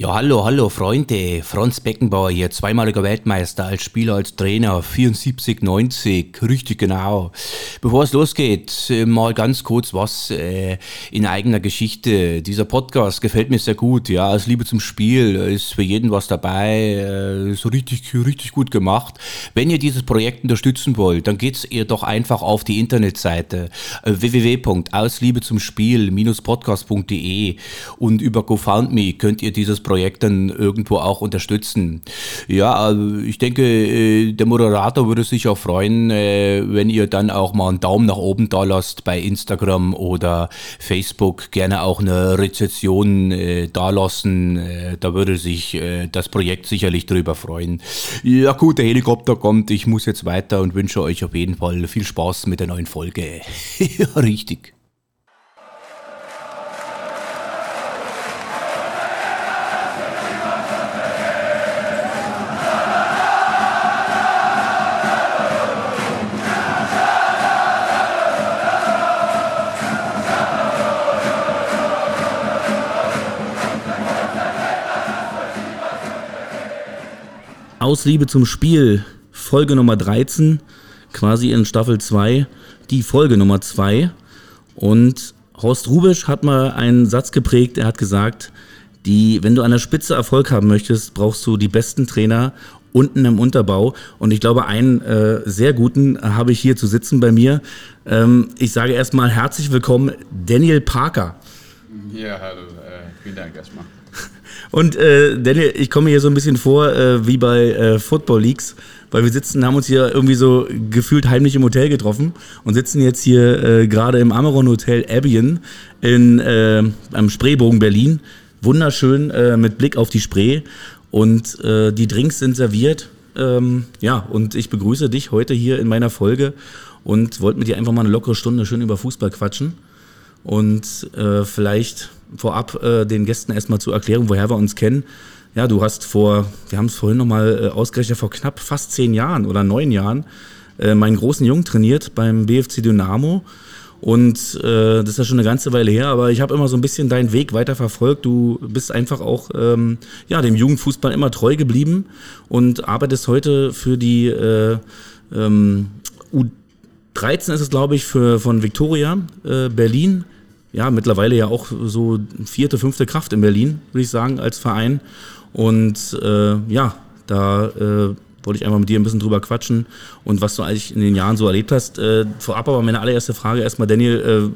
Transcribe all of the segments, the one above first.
Ja, hallo Freunde, Franz Beckenbauer hier, zweimaliger Weltmeister als Spieler, als Trainer, 74, 90, richtig genau. Bevor es losgeht, mal ganz kurz was in eigener Geschichte. Dieser Podcast gefällt mir sehr gut, ja, aus Liebe zum Spiel, ist für jeden was dabei, so richtig gut gemacht. Wenn ihr dieses Projekt unterstützen wollt, dann geht's ihr doch einfach auf die Internetseite www.ausliebezumiel-podcast.de und über GoFundMe könnt ihr dieses Projekt dann irgendwo auch unterstützen. Ja, ich denke, der Moderator würde sich auch freuen, wenn ihr dann auch mal einen Daumen nach oben da lasst bei Instagram oder Facebook, gerne auch eine Rezension da lassen, da würde sich das Projekt sicherlich drüber freuen. Ja gut, der Helikopter kommt, ich muss jetzt weiter und wünsche euch auf jeden Fall viel Spaß mit der neuen Folge. Richtig. Aus Liebe zum Spiel, Folge Nummer 13, quasi in Staffel 2, die Folge Nummer 2. Und Horst Rubesch hat mal einen Satz geprägt, er hat gesagt, wenn du an der Spitze Erfolg haben möchtest, brauchst du die besten Trainer unten im Unterbau. Und ich glaube, einen sehr guten habe ich hier zu sitzen bei mir. Ich sage erstmal herzlich willkommen, Daniel Parker. Ja, hallo, vielen Dank erstmal. Und Daniel, ich komme hier so ein bisschen vor wie bei Football Leagues, weil wir haben uns hier irgendwie so gefühlt heimlich im Hotel getroffen und sitzen jetzt hier gerade im Amaron Hotel Albion am Spreebogen Berlin. Wunderschön mit Blick auf die Spree und die Drinks sind serviert. Ja, und ich begrüße dich heute hier in meiner Folge und wollte mit dir einfach mal eine lockere Stunde schön über Fußball quatschen. Und vielleicht vorab den Gästen erstmal zur Erklärung, woher wir uns kennen. Ja, du hast wir haben es vorhin nochmal ausgerechnet, vor knapp fast 10 Jahren oder 9 Jahren meinen großen Jungen trainiert beim BFC Dynamo. Und das ist ja schon eine ganze Weile her, aber ich habe immer so ein bisschen deinen Weg weiter verfolgt. Du bist einfach auch dem Jugendfußball immer treu geblieben und arbeitest heute für die U 13 ist es, glaube ich, von Viktoria Berlin. Ja, mittlerweile ja auch so 4., 5. Kraft in Berlin, würde ich sagen, als Verein. Und wollte ich einfach mit dir ein bisschen drüber quatschen und was du eigentlich in den Jahren so erlebt hast. Vorab aber meine allererste Frage erstmal, Daniel,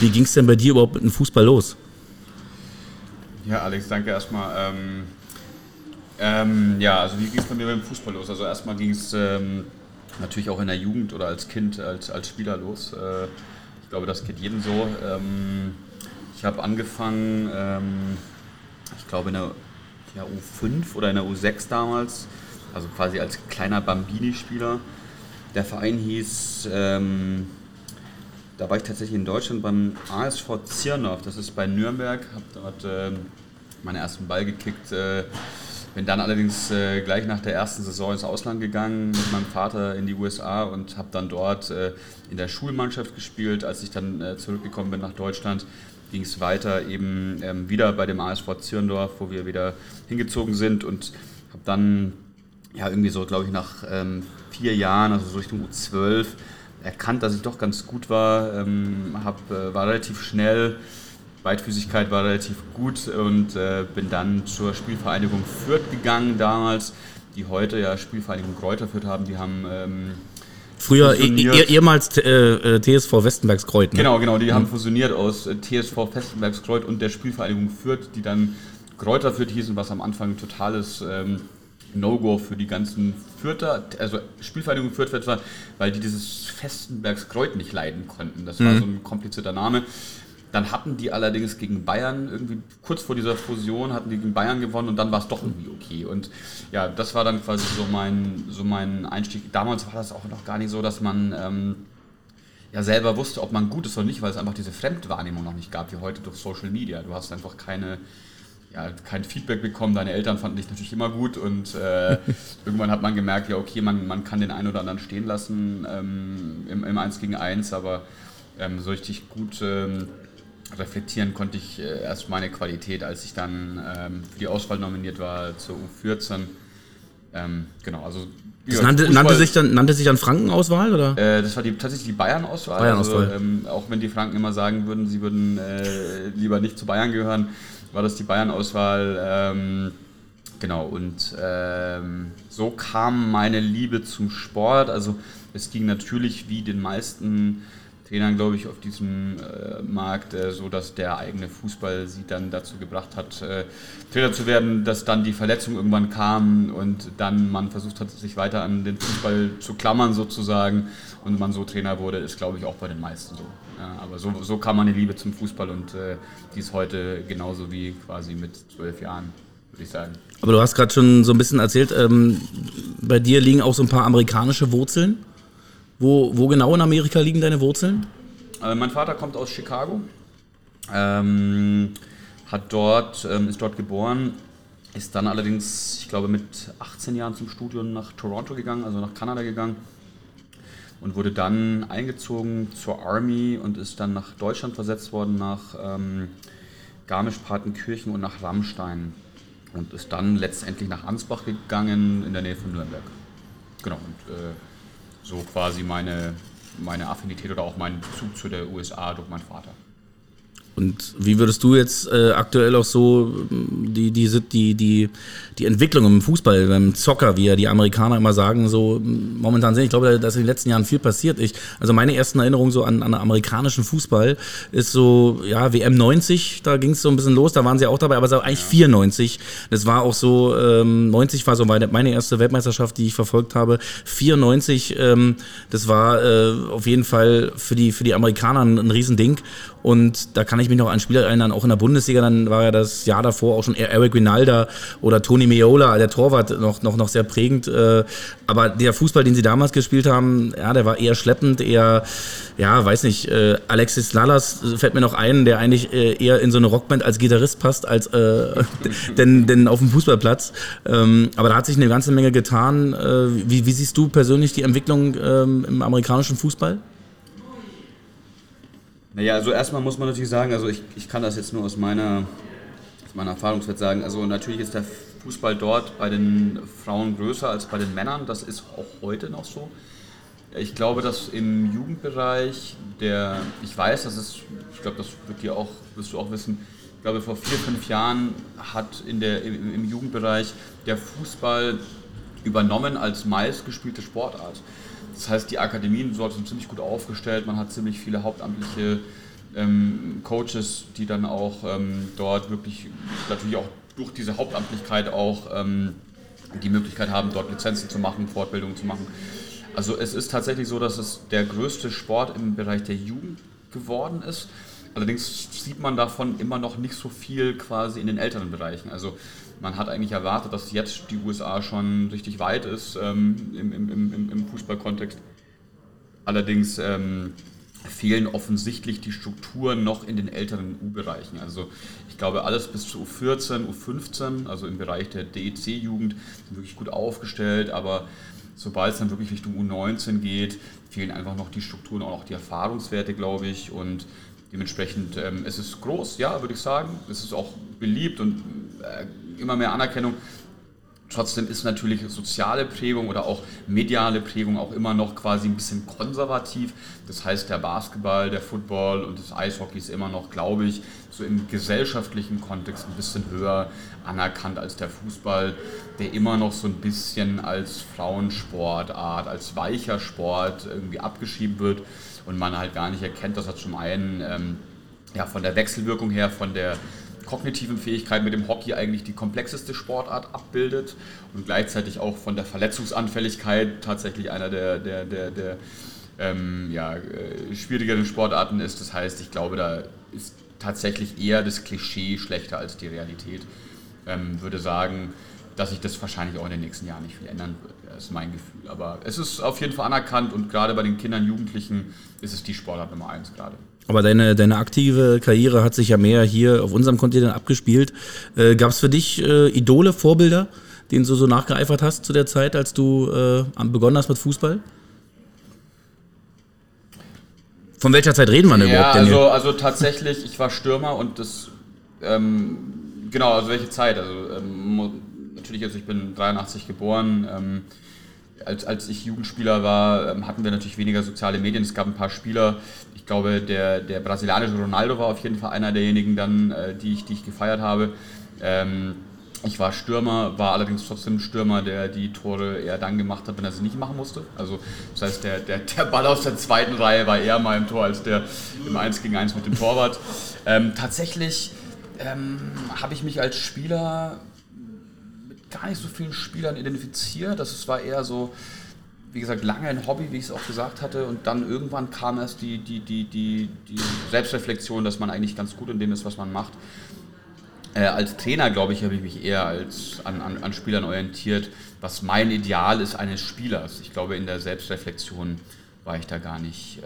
wie ging es denn bei dir überhaupt mit dem Fußball los? Ja, Alex, danke erstmal. Wie ging es bei mir mit dem Fußball los? Also erstmal ging es natürlich auch in der Jugend oder als Kind, als Spieler los. Ich glaube, das geht jedem so. Ich habe angefangen, ich glaube in der U5 oder in der U6 damals, also quasi als kleiner Bambini-Spieler. Der Verein hieß, da war ich tatsächlich in Deutschland beim ASV Zirndorf, das ist bei Nürnberg, habe dort meinen ersten Ball gekickt. Bin dann allerdings gleich nach der ersten Saison ins Ausland gegangen mit meinem Vater in die USA und habe dann dort in der Schulmannschaft gespielt. Als ich dann zurückgekommen bin nach Deutschland, ging es weiter eben wieder bei dem ASV Zirndorf, wo wir wieder hingezogen sind, und habe dann irgendwie so, glaube ich, nach 4 Jahren, also so Richtung U12, erkannt, dass ich doch ganz gut war, war relativ schnell. Weitfüßigkeit war relativ gut und bin dann zur Spielvereinigung Fürth gegangen damals, die heute ja Spielvereinigung Greuther Fürth haben. Die haben früher ehemals TSV Vestenbergsgreuth. Ne? Genau, die haben fusioniert aus TSV Vestenbergsgreuth und der Spielvereinigung Fürth, die dann Greuther Fürth hießen, was am Anfang ein totales No-Go für die ganzen Fürther, also Spielvereinigung Fürth war, weil die dieses Vestenbergsgreuth nicht leiden konnten. Das war so ein komplizierter Name. Dann hatten die allerdings gegen Bayern, irgendwie kurz vor dieser Fusion, hatten die gegen Bayern gewonnen und dann war es doch irgendwie okay. Und ja, das war dann quasi so mein Einstieg. Damals war das auch noch gar nicht so, dass man selber wusste, ob man gut ist oder nicht, weil es einfach diese Fremdwahrnehmung noch nicht gab, wie heute durch Social Media. Du hast einfach kein Feedback bekommen, deine Eltern fanden dich natürlich immer gut und irgendwann hat man gemerkt, man kann den einen oder anderen stehen lassen im 1 gegen 1, aber so richtig gut reflektieren konnte ich erst meine Qualität, als ich dann für die Auswahl nominiert war zur U14. Genau, also das nannte sich dann Franken-Auswahl, oder? Das war tatsächlich die Bayern-Auswahl. Also, auch wenn die Franken immer sagen würden, sie würden lieber nicht zu Bayern gehören, war das die Bayern-Auswahl. Genau, und so kam meine Liebe zum Sport. Also es ging natürlich wie den meisten Trainern, glaube ich, auf diesem Markt, so dass der eigene Fußball sie dann dazu gebracht hat, Trainer zu werden, dass dann die Verletzung irgendwann kam und dann man versucht hat, sich weiter an den Fußball zu klammern sozusagen, und man so Trainer wurde, ist, glaube ich, auch bei den meisten so. Ja, aber so kam meine Liebe zum Fußball, und die ist heute genauso wie quasi mit 12 Jahren, würde ich sagen. Aber du hast gerade schon so ein bisschen erzählt, bei dir liegen auch so ein paar amerikanische Wurzeln. Wo genau in Amerika liegen deine Wurzeln? Also mein Vater kommt aus Chicago, ist dort geboren, ist dann allerdings, ich glaube, mit 18 Jahren zum Studium nach Toronto gegangen, also nach Kanada gegangen, und wurde dann eingezogen zur Army und ist dann nach Deutschland versetzt worden, nach Garmisch-Partenkirchen und nach Rammstein, und ist dann letztendlich nach Ansbach gegangen, in der Nähe von Nürnberg. Genau, und so quasi meine Affinität oder auch mein Bezug zu der USA durch meinen Vater. Und wie würdest du jetzt aktuell auch so die Entwicklung im Fußball, beim Zocker, wie ja die Amerikaner immer sagen, so momentan sehen? Ich glaube, da ist in den letzten Jahren viel passiert. Also meine ersten Erinnerungen so an amerikanischen Fußball ist so, ja, WM 90, da ging es so ein bisschen los, da waren sie auch dabei, aber es war eigentlich 94. Das war auch so, 90 war so meine erste Weltmeisterschaft, die ich verfolgt habe. 94, das war auf jeden Fall für die Amerikaner ein Riesending. Und da kann ich mich noch an Spieler erinnern, auch in der Bundesliga, dann war ja das Jahr davor auch schon Eric Rinalda oder Tony Meola, der Torwart, noch sehr prägend. Aber der Fußball, den sie damals gespielt haben, ja, der war eher schleppend, eher, ja, weiß nicht, Alexis Lalas fällt mir noch ein, der eigentlich eher in so eine Rockband als Gitarrist passt, als denn auf dem Fußballplatz. Aber da hat sich eine ganze Menge getan. Wie siehst du persönlich die Entwicklung im amerikanischen Fußball? Naja, also erstmal muss man natürlich sagen, also ich kann das jetzt nur aus meiner Erfahrungswert sagen, also natürlich ist der Fußball dort bei den Frauen größer als bei den Männern, das ist auch heute noch so. Ich glaube, dass im Jugendbereich, wirst du auch wissen, ich glaube, vor 4-5 Jahren hat im Jugendbereich der Fußball übernommen als meistgespielte Sportart. Das heißt, die Akademien dort sind ziemlich gut aufgestellt, man hat ziemlich viele hauptamtliche Coaches, die dann auch dort wirklich, natürlich auch durch diese Hauptamtlichkeit auch die Möglichkeit haben, dort Lizenzen zu machen, Fortbildungen zu machen. Also es ist tatsächlich so, dass es der größte Sport im Bereich der Jugend geworden ist. Allerdings sieht man davon immer noch nicht so viel quasi in den älteren Bereichen. Also man hat eigentlich erwartet, dass jetzt die USA schon richtig weit ist im Fußballkontext. Allerdings fehlen offensichtlich die Strukturen noch in den älteren U-Bereichen. Also ich glaube, alles bis zu U14, U15, also im Bereich der DEC-Jugend, sind wirklich gut aufgestellt, aber sobald es dann wirklich Richtung U19 geht, fehlen einfach noch die Strukturen, auch noch die Erfahrungswerte, glaube ich, und dementsprechend es ist groß, ja, würde ich sagen. Es ist auch beliebt und immer mehr Anerkennung. Trotzdem ist natürlich soziale Prägung oder auch mediale Prägung auch immer noch quasi ein bisschen konservativ. Das heißt, der Basketball, der Football und das Eishockey ist immer noch, glaube ich, so im gesellschaftlichen Kontext ein bisschen höher anerkannt als der Fußball, der immer noch so ein bisschen als Frauensportart, als weicher Sport irgendwie abgeschrieben wird. Und man halt gar nicht erkennt, dass er zum einen von der Wechselwirkung her, von der kognitiven Fähigkeit mit dem Hockey eigentlich die komplexeste Sportart abbildet und gleichzeitig auch von der Verletzungsanfälligkeit tatsächlich einer der schwierigeren Sportarten ist. Das heißt, ich glaube, da ist tatsächlich eher das Klischee schlechter als die Realität. Würde sagen, dass sich das wahrscheinlich auch in den nächsten Jahren nicht viel ändern wird. Das ist mein Gefühl. Aber es ist auf jeden Fall anerkannt, und gerade bei den Kindern, Jugendlichen ist es die Sportart Nummer 1 gerade. Aber deine aktive Karriere hat sich ja mehr hier auf unserem Kontinent abgespielt. Gab es für dich Idole, Vorbilder, denen du so nachgeeifert hast zu der Zeit, als du begonnen hast mit Fußball? Von welcher Zeit reden wir denn überhaupt? Ja, also tatsächlich, ich war Stürmer und das, genau, also welche Zeit? Also natürlich, also ich bin 83 geboren, als ich Jugendspieler war, hatten wir natürlich weniger soziale Medien, es gab ein paar Spieler, ich glaube der brasilianische Ronaldo war auf jeden Fall einer derjenigen dann, die ich gefeiert habe. Ich war Stürmer, war allerdings trotzdem ein Stürmer, der die Tore eher dann gemacht hat, wenn er sie nicht machen musste. Also das heißt, der Ball aus der zweiten Reihe war eher mal im Tor als der im 1 gegen 1 mit dem Torwart. Tatsächlich habe ich mich als Spieler mit gar nicht so vielen Spielern identifiziert. Das war eher so, wie gesagt, lange ein Hobby, wie ich es auch gesagt hatte. Und dann irgendwann kam erst die Selbstreflexion, dass man eigentlich ganz gut in dem ist, was man macht. Als Trainer, glaube ich, habe ich mich eher als an Spielern orientiert, was mein Ideal ist eines Spielers. Ich glaube, in der Selbstreflexion war ich da gar nicht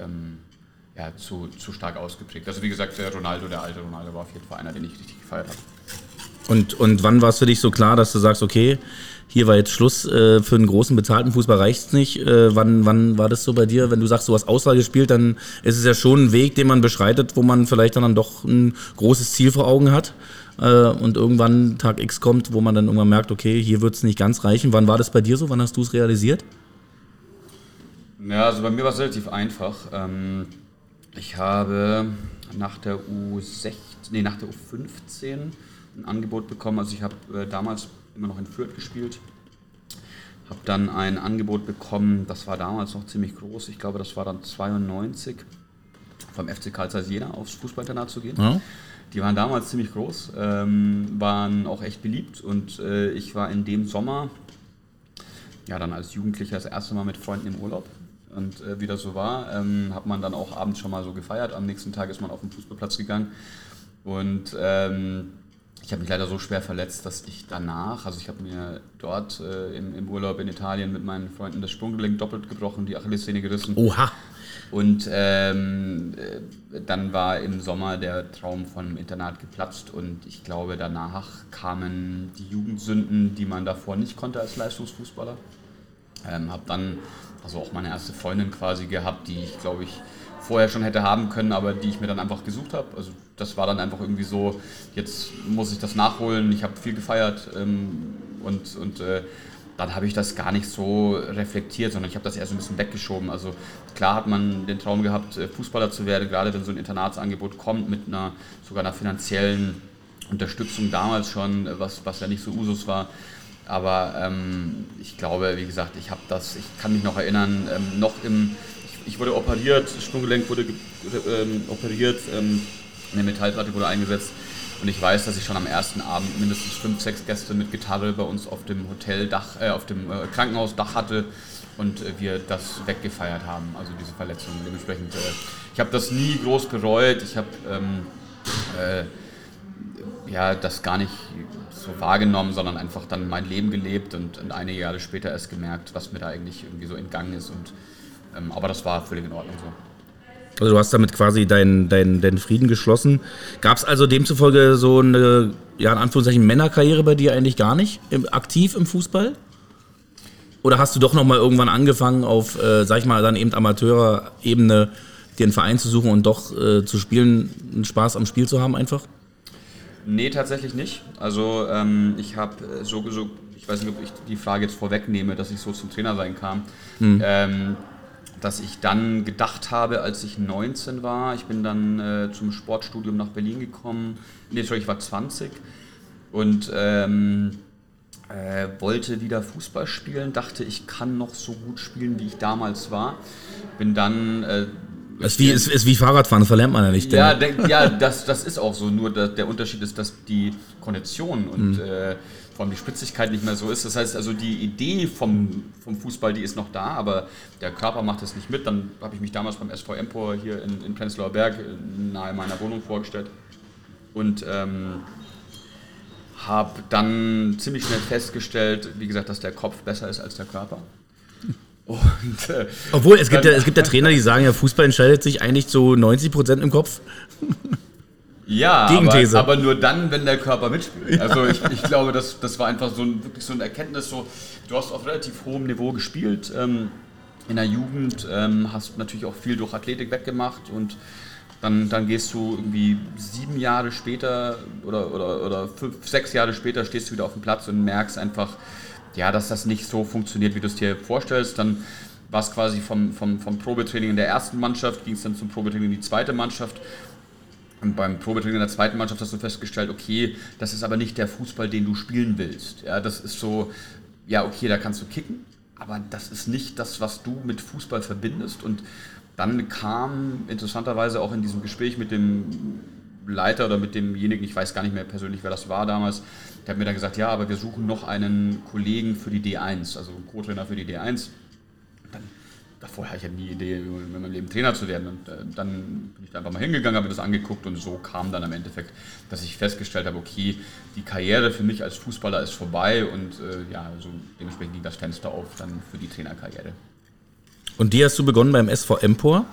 zu stark ausgeprägt. Also wie gesagt, der alte Ronaldo war auf jeden Fall einer, den ich richtig gefeiert habe. Und wann war es für dich so klar, dass du sagst, okay, hier war jetzt Schluss, für einen großen bezahlten Fußball reicht es nicht. Wann war das so bei dir? Wenn du sagst, du hast Auswahl gespielt, dann ist es ja schon ein Weg, den man beschreitet, wo man vielleicht dann doch ein großes Ziel vor Augen hat. Und irgendwann Tag X kommt, wo man dann irgendwann merkt, okay, hier wird es nicht ganz reichen. Wann war das bei dir so? Wann hast du es realisiert? Ja, also bei mir war es relativ einfach. Ich habe nach der U15 ein Angebot bekommen. Also ich habe damals immer noch in Fürth gespielt. Habe dann ein Angebot bekommen, das war damals noch ziemlich groß. Ich glaube, das war dann 92, vom FC Karl Zeiss Jena aufs Fußballinternat zu gehen. Ja. Die waren damals ziemlich groß, waren auch echt beliebt und ich war in dem Sommer, ja dann als Jugendlicher das erste Mal mit Freunden im Urlaub und wie das so war, hat man dann auch abends schon mal so gefeiert, am nächsten Tag ist man auf den Fußballplatz gegangen und ich habe mich leider so schwer verletzt, dass ich danach, also ich habe mir dort im Urlaub in Italien mit meinen Freunden das Sprunggelenk doppelt gebrochen, die Achillessehne gerissen. Oha! Und dann war im Sommer der Traum vom Internat geplatzt und ich glaube, danach kamen die Jugendsünden, die man davor nicht konnte als Leistungsfußballer. Habe dann also auch meine erste Freundin quasi gehabt, die ich glaube ich vorher schon hätte haben können, aber die ich mir dann einfach gesucht habe. Also das war dann einfach irgendwie so, jetzt muss ich das nachholen, ich habe viel gefeiert und dann habe ich das gar nicht so reflektiert, sondern ich habe das eher so ein bisschen weggeschoben. Also klar hat man den Traum gehabt, Fußballer zu werden, gerade wenn so ein Internatsangebot kommt, mit sogar einer finanziellen Unterstützung damals schon, was ja nicht so Usus war. Aber ich glaube, wie gesagt, ich kann mich noch erinnern, ich wurde operiert, das Sprunggelenk wurde operiert, eine Metallplatte wurde eingesetzt. Und ich weiß, dass ich schon am ersten Abend mindestens 5, 6 Gäste mit Gitarre bei uns auf dem Hoteldach, auf dem Krankenhausdach hatte und wir das weggefeiert haben, also diese Verletzung. Dementsprechend, ich habe das nie groß bereut, ich habe das gar nicht so wahrgenommen, sondern einfach dann mein Leben gelebt und einige Jahre später erst gemerkt, was mir da eigentlich irgendwie so entgangen ist. Und, aber das war völlig in Ordnung so. Also du hast damit quasi deinen Frieden geschlossen. Gab es also demzufolge so eine, ja in Anführungszeichen, Männerkarriere bei dir eigentlich gar nicht? Aktiv im Fußball? Oder hast du doch nochmal irgendwann angefangen auf, sag ich mal, dann eben Amateurebene dir einen Verein zu suchen und doch zu spielen, einen Spaß am Spiel zu haben einfach? Nee, tatsächlich nicht. Also ich habe so, ich weiß nicht, ob ich die Frage jetzt vorwegnehme, dass ich so zum Trainer sein kam. Dass ich dann gedacht habe, als ich 19 war, ich bin dann zum Sportstudium nach Berlin gekommen, ich war 20 und wollte wieder Fußball spielen, dachte, ich kann noch so gut spielen, wie ich damals war, bin dann... ist wie Fahrradfahren, das verlernt man ja nicht. Das ist auch so, nur der Unterschied ist, dass die Kondition und vor allem die Spritzigkeit nicht mehr so ist. Das heißt also, die Idee vom Fußball, die ist noch da, aber der Körper macht das nicht mit. Dann habe ich mich damals beim SV Empor hier in Prenzlauer Berg nahe meiner Wohnung vorgestellt und habe dann ziemlich schnell festgestellt, wie gesagt, dass der Kopf besser ist als der Körper. Und, obwohl, es gibt ja Trainer, die sagen, ja, Fußball entscheidet sich eigentlich zu 90% im Kopf. Ja, aber nur dann, wenn der Körper mitspielt. Ja. Also ich glaube, das war einfach so ein, wirklich so eine Erkenntnis, so, du hast auf relativ hohem Niveau gespielt, in der Jugend hast du natürlich auch viel durch Athletik weggemacht und dann gehst du irgendwie 7 Jahre später oder 5, 6 Jahre später stehst du wieder auf dem Platz und merkst einfach, ja, dass das nicht so funktioniert, wie du es dir vorstellst. Dann war es quasi vom Probetraining in der ersten Mannschaft, ging es dann zum Probetraining in die zweite Mannschaft. Und beim Probetraining in der zweiten Mannschaft hast du festgestellt, okay, das ist aber nicht der Fußball, den du spielen willst. Ja, das ist so, ja, okay, da kannst du kicken, aber das ist nicht das, was du mit Fußball verbindest. Und dann kam interessanterweise auch in diesem Gespräch mit dem Leiter oder mit demjenigen, ich weiß gar nicht mehr persönlich, wer das war damals, der hat mir dann gesagt, ja, aber wir suchen noch einen Kollegen für die D1, also einen Co-Trainer für die D1. Dann, davor hatte ich ja nie die Idee, in meinem Leben Trainer zu werden. Und dann bin ich da einfach mal hingegangen, habe mir das angeguckt und so kam dann am Endeffekt, dass ich festgestellt habe, okay, die Karriere für mich als Fußballer ist vorbei und ja, also dementsprechend ging das Fenster auf dann für die Trainerkarriere. Und die hast du begonnen beim SV Empor?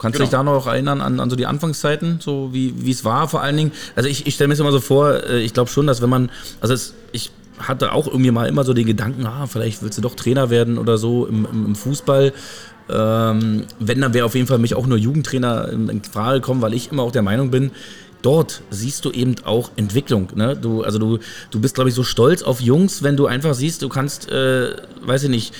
Kannst du dich da noch erinnern an so die Anfangszeiten, so wie es war vor allen Dingen? Also ich stelle mir das immer so vor, ich glaube schon, dass wenn man, also ich hatte auch irgendwie mal immer so den Gedanken, vielleicht willst du doch Trainer werden oder so im Fußball. Wenn, dann wäre auf jeden Fall mich auch nur Jugendtrainer in Frage gekommen, weil ich immer auch der Meinung bin, dort siehst du eben auch Entwicklung, ne? Du bist, glaube ich, so stolz auf Jungs, wenn du einfach siehst, du kannst, weiß ich nicht,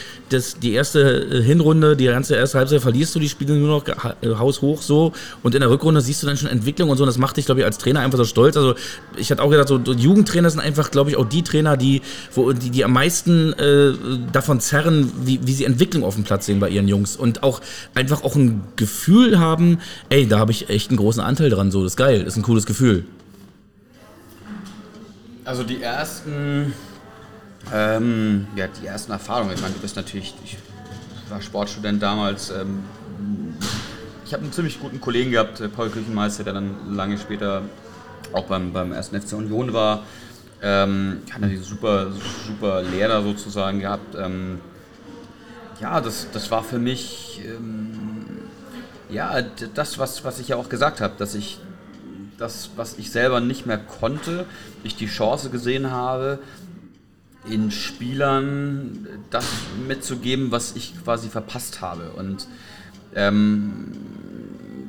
die erste Hinrunde, die ganze erste Halbzeit verlierst du, die Spiele nur noch haushoch so und in der Rückrunde siehst du dann schon Entwicklung und so und das macht dich, glaube ich, als Trainer einfach so stolz. Also ich hatte auch gedacht, so Jugendtrainer sind einfach, glaube ich, auch die Trainer, die am meisten davon zerren, wie sie Entwicklung auf dem Platz sehen bei ihren Jungs und auch einfach auch ein Gefühl haben, ey, da habe ich echt einen großen Anteil dran, so, das ist geil, das ist ein cooles Gefühl. Also die ersten Erfahrungen, ich meine, du bist natürlich, ich war Sportstudent damals, ich habe einen ziemlich guten Kollegen gehabt, Paul Küchenmeister, der dann lange später auch beim 1. FC Union war, ich hatte einen super Lehrer sozusagen gehabt, ja, das war für mich das, was ich ja auch gesagt habe, dass ich das, was ich selber nicht mehr konnte, ich die Chance gesehen habe, in Spielern das mitzugeben, was ich quasi verpasst habe und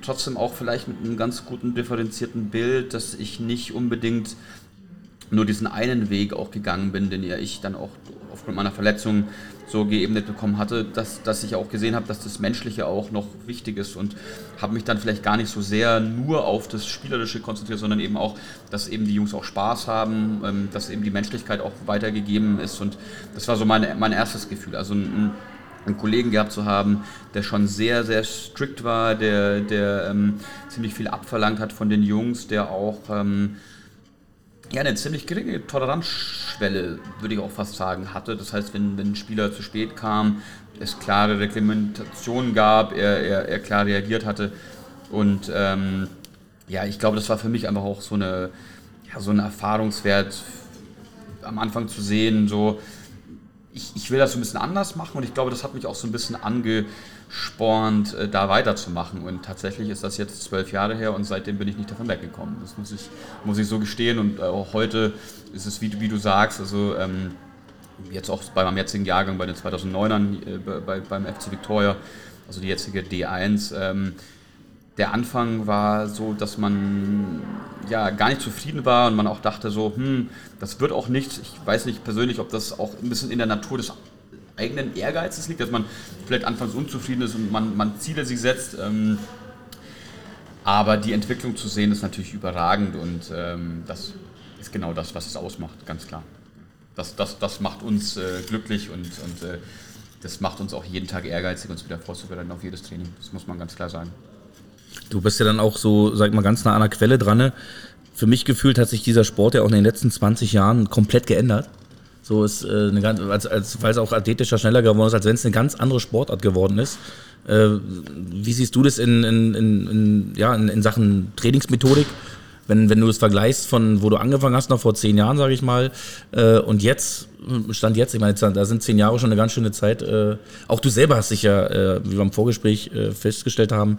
trotzdem auch vielleicht mit einem ganz guten differenzierten Bild, dass ich nicht unbedingt nur diesen einen Weg auch gegangen bin, den ja ich dann auch aufgrund meiner Verletzung so geebnet bekommen hatte, dass ich auch gesehen habe, dass das Menschliche auch noch wichtig ist und habe mich dann vielleicht gar nicht so sehr nur auf das Spielerische konzentriert, sondern eben auch, dass eben die Jungs auch Spaß haben, dass eben die Menschlichkeit auch weitergegeben ist und das war so mein erstes Gefühl, also einen Kollegen gehabt zu haben, der schon sehr, sehr strikt war, der ziemlich viel abverlangt hat von den Jungs, der auch eine ziemlich geringe Toleranzschwelle, würde ich auch fast sagen, hatte. Das heißt, wenn ein Spieler zu spät kam, es klare Reglementationen gab, er klar reagiert hatte. Und ich glaube, das war für mich einfach auch so ein Erfahrungswert, am Anfang zu sehen, so, ich will das so ein bisschen anders machen und ich glaube, das hat mich auch so ein bisschen angespornt, da weiterzumachen und tatsächlich ist das jetzt 12 Jahre her und seitdem bin ich nicht davon weggekommen. Das muss ich so gestehen und auch heute ist es, wie du sagst, also jetzt auch bei meinem jetzigen Jahrgang, bei den 2009ern, beim FC Viktoria, also die jetzige D1, der Anfang war so, dass man ja gar nicht zufrieden war und man auch dachte so, das wird auch nichts. Ich weiß nicht persönlich, ob das auch ein bisschen in der Natur des eigenen Ehrgeizes liegt, dass man vielleicht anfangs unzufrieden ist und man Ziele sich setzt. Aber die Entwicklung zu sehen ist natürlich überragend und das ist genau das, was es ausmacht, ganz klar. Das macht uns glücklich und das macht uns auch jeden Tag ehrgeizig, uns wieder vorzubereiten auf jedes Training. Das muss man ganz klar sagen. Du bist ja dann auch so, sag ich mal, ganz nah an der Quelle dran. Ne? Für mich gefühlt hat sich dieser Sport ja auch in den letzten 20 Jahren komplett geändert. So ist weil es auch athletischer schneller geworden ist, als wenn es eine ganz andere Sportart geworden ist. Wie siehst du das in Sachen Trainingsmethodik? wenn du das vergleichst von, wo du angefangen hast, noch vor 10 Jahren, sage ich mal, und jetzt, Stand jetzt, ich meine, da sind 10 Jahre schon eine ganz schöne Zeit. Auch du selber hast dich ja, wie wir im Vorgespräch festgestellt haben,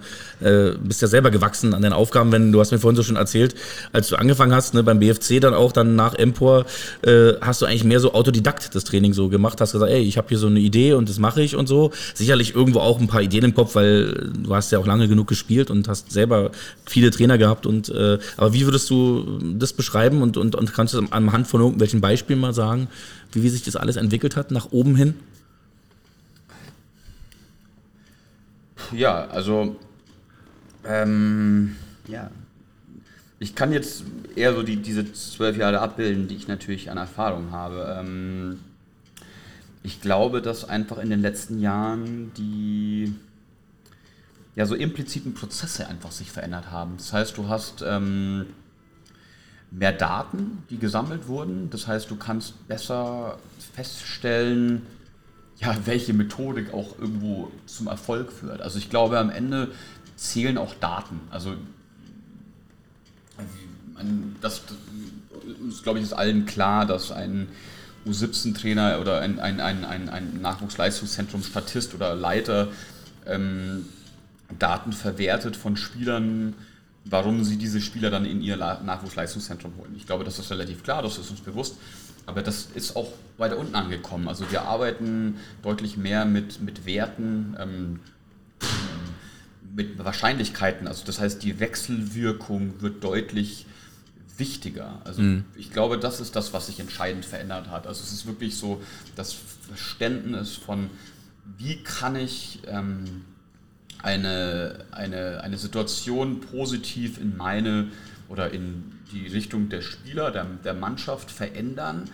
bist ja selber gewachsen an den Aufgaben, wenn, du hast mir vorhin so schon erzählt, als du angefangen hast, ne, beim BFC dann auch, dann nach Empor, hast du eigentlich mehr so Autodidakt das Training so gemacht, hast gesagt, ey, ich habe hier so eine Idee und das mache ich und so. Sicherlich irgendwo auch ein paar Ideen im Kopf, weil du hast ja auch lange genug gespielt und hast selber viele Trainer gehabt und, aber wie würdest du das beschreiben und kannst du das anhand von irgendwelchen Beispielen mal sagen, wie sich das alles entwickelt hat, nach oben hin? Ja, also ja, ich kann jetzt eher so diese 12 Jahre abbilden, die ich natürlich an Erfahrung habe. Ich glaube, dass einfach in den letzten Jahren die ja so impliziten Prozesse einfach sich verändert haben. Das heißt, du hast mehr Daten, die gesammelt wurden. Das heißt, du kannst besser feststellen, ja, welche Methodik auch irgendwo zum Erfolg führt. Also ich glaube, am Ende zählen auch Daten. Also das ist, glaube ich, ist allen klar, dass ein U17-Trainer oder ein Nachwuchsleistungszentrum-Statist oder Leiter Daten verwertet von Spielern, warum sie diese Spieler dann in ihr Nachwuchsleistungszentrum holen. Ich glaube, das ist relativ klar, das ist uns bewusst, aber das ist auch weiter unten angekommen. Also wir arbeiten deutlich mehr mit Werten, mit Wahrscheinlichkeiten. Also das heißt, die Wechselwirkung wird deutlich wichtiger. Also ich glaube, das ist das, was sich entscheidend verändert hat. Also es ist wirklich so das Verständnis von, wie kann ich eine Situation positiv in meine oder in die Richtung der Spieler, der Mannschaft verändern,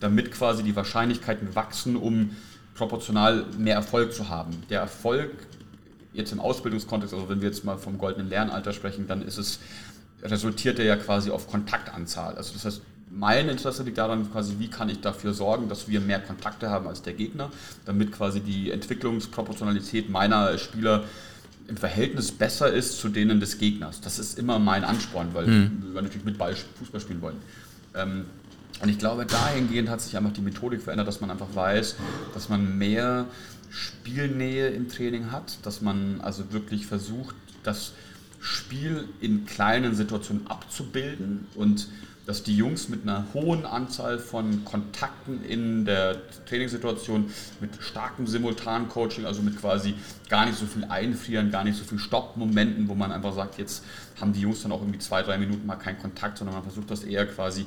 damit quasi die Wahrscheinlichkeiten wachsen, um proportional mehr Erfolg zu haben. Der Erfolg jetzt im Ausbildungskontext, also wenn wir jetzt mal vom goldenen Lernalter sprechen, dann resultiert der ja quasi auf Kontaktanzahl. Also das heißt, mein Interesse liegt daran, quasi, wie kann ich dafür sorgen, dass wir mehr Kontakte haben als der Gegner, damit quasi die Entwicklungsproportionalität meiner Spieler im Verhältnis besser ist zu denen des Gegners. Das ist immer mein Ansporn, weil wir natürlich mit Ball Fußball spielen wollen. Und ich glaube, dahingehend hat sich einfach die Methodik verändert, dass man einfach weiß, dass man mehr Spielnähe im Training hat, dass man also wirklich versucht, das Spiel in kleinen Situationen abzubilden und dass die Jungs mit einer hohen Anzahl von Kontakten in der Trainingssituation, mit starkem Simultan-Coaching, also mit quasi gar nicht so viel Einfrieren, gar nicht so viel Stoppmomenten, wo man einfach sagt, jetzt haben die Jungs dann auch irgendwie 2-3 Minuten mal keinen Kontakt, sondern man versucht das eher quasi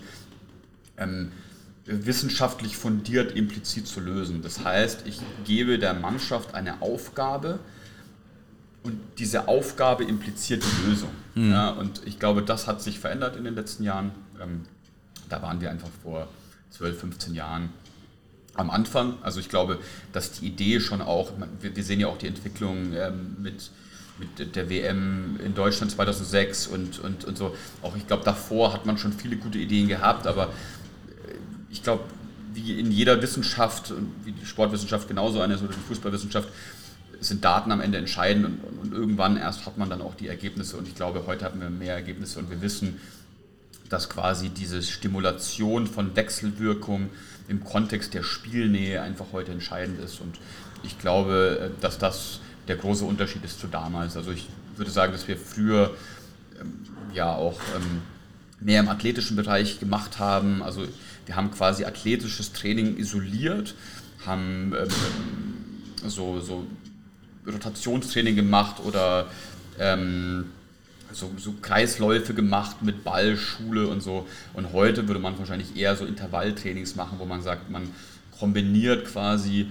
wissenschaftlich fundiert implizit zu lösen. Das heißt, ich gebe der Mannschaft eine Aufgabe und diese Aufgabe impliziert die Lösung. Ja, und ich glaube, das hat sich verändert in den letzten Jahren. Da waren wir einfach vor 12, 15 Jahren am Anfang. Also ich glaube, dass die Idee schon auch, wir sehen ja auch die Entwicklung mit der WM in Deutschland 2006 und so. Auch ich glaube, davor hat man schon viele gute Ideen gehabt, aber ich glaube, wie in jeder Wissenschaft, wie die Sportwissenschaft genauso eine ist oder die Fußballwissenschaft, sind Daten am Ende entscheidend und irgendwann erst hat man dann auch die Ergebnisse und ich glaube, heute haben wir mehr Ergebnisse und wir wissen, dass quasi diese Stimulation von Wechselwirkung im Kontext der Spielnähe einfach heute entscheidend ist und ich glaube, dass das der große Unterschied ist zu damals. Also ich würde sagen, dass wir früher ja auch mehr im athletischen Bereich gemacht haben. Also wir haben quasi athletisches Training isoliert, haben so Rotationstraining gemacht oder so Kreisläufe gemacht mit Ball, Schule und so. Und heute würde man wahrscheinlich eher so Intervalltrainings machen, wo man sagt, man kombiniert quasi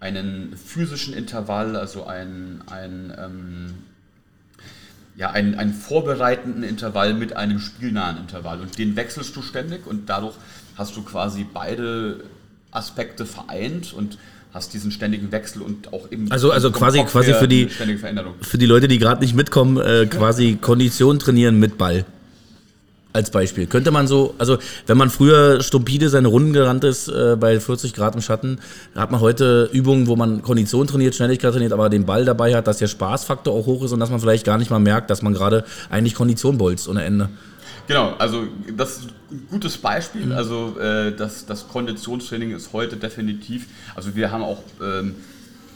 einen physischen Intervall, also einen vorbereitenden Intervall mit einem spielnahen Intervall. Und den wechselst du ständig und dadurch hast du quasi beide Aspekte vereint und hast diesen ständigen Wechsel und auch eben also quasi für die Leute, die gerade nicht mitkommen, quasi Kondition trainieren mit Ball. Als Beispiel. Könnte man so, also wenn man früher stupide seine Runden gerannt ist bei 40 Grad im Schatten, hat man heute Übungen, wo man Kondition trainiert, Schnelligkeit trainiert, aber den Ball dabei hat, dass der Spaßfaktor auch hoch ist und dass man vielleicht gar nicht mal merkt, dass man gerade eigentlich Kondition bolzt ohne Ende. Genau, also das ist ein gutes Beispiel. Also das Konditionstraining ist heute definitiv, also wir haben auch,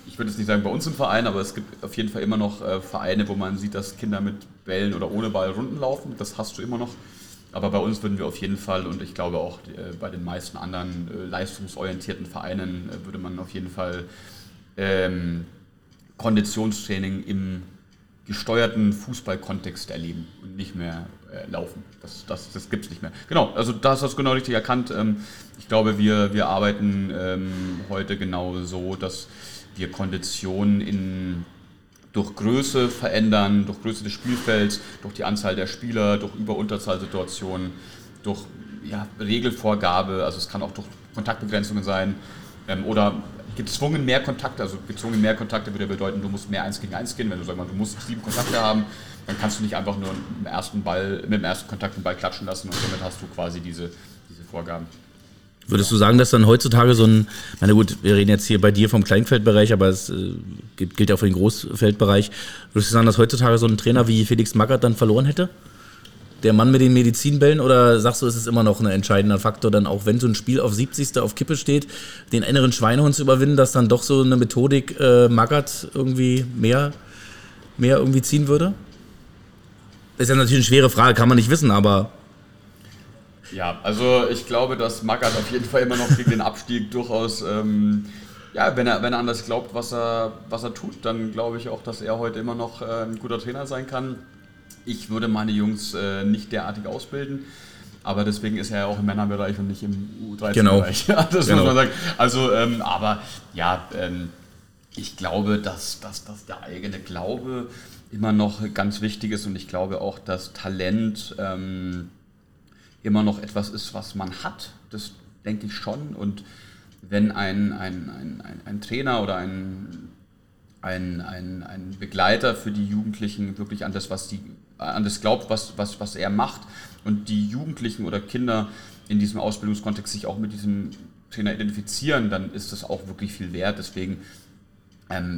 ich würde jetzt nicht sagen bei uns im Verein, aber es gibt auf jeden Fall immer noch Vereine, wo man sieht, dass Kinder mit Bällen oder ohne Ball Runden laufen, das hast du immer noch. Aber bei uns würden wir auf jeden Fall, und ich glaube auch bei den meisten anderen leistungsorientierten Vereinen würde man auf jeden Fall Konditionstraining im gesteuerten Fußballkontext erleben und nicht mehr laufen. Das gibt es nicht mehr. Genau, also da hast du das genau richtig erkannt. Ich glaube, wir arbeiten heute genau so, dass wir Konditionen durch Größe verändern, durch Größe des Spielfelds, durch die Anzahl der Spieler, durch Über-Unterzahlsituationen, durch Regelvorgabe, also es kann auch durch Kontaktbegrenzungen sein oder gezwungen mehr Kontakte, also gezwungen mehr Kontakte würde bedeuten, du musst mehr 1 gegen 1 gehen, wenn du sagst, du musst 7 Kontakte haben, dann kannst du nicht einfach nur mit dem ersten Kontakt den Ball klatschen lassen und damit hast du quasi diese Vorgaben. Würdest du sagen, dass dann heutzutage na gut, wir reden jetzt hier bei dir vom Kleinfeldbereich, aber es gilt ja auch für den Großfeldbereich, würdest du sagen, dass heutzutage so ein Trainer wie Felix Magath dann verloren hätte? Der Mann mit den Medizinbällen, oder sagst du, ist es immer noch ein entscheidender Faktor, dann auch wenn so ein Spiel auf 70. auf Kippe steht, den inneren Schweinehund zu überwinden, dass dann doch so eine Methodik Magath irgendwie mehr irgendwie ziehen würde? Ist ja natürlich eine schwere Frage, kann man nicht wissen, aber... Ja, also ich glaube, dass Magath auf jeden Fall immer noch gegen den Abstieg durchaus, wenn er an das glaubt, was er tut, dann glaube ich auch, dass er heute immer noch ein guter Trainer sein kann. Ich würde meine Jungs nicht derartig ausbilden, aber deswegen ist er ja auch im Männerbereich und nicht im U13-Bereich. Genau. Muss man sagen. Also, ich glaube, dass der eigene Glaube immer noch ganz wichtig ist und ich glaube auch, dass Talent... immer noch etwas ist, was man hat, das denke ich schon. Und wenn ein Trainer oder ein Begleiter für die Jugendlichen wirklich an das glaubt, was er macht und die Jugendlichen oder Kinder in diesem Ausbildungskontext sich auch mit diesem Trainer identifizieren, dann ist das auch wirklich viel wert. Deswegen,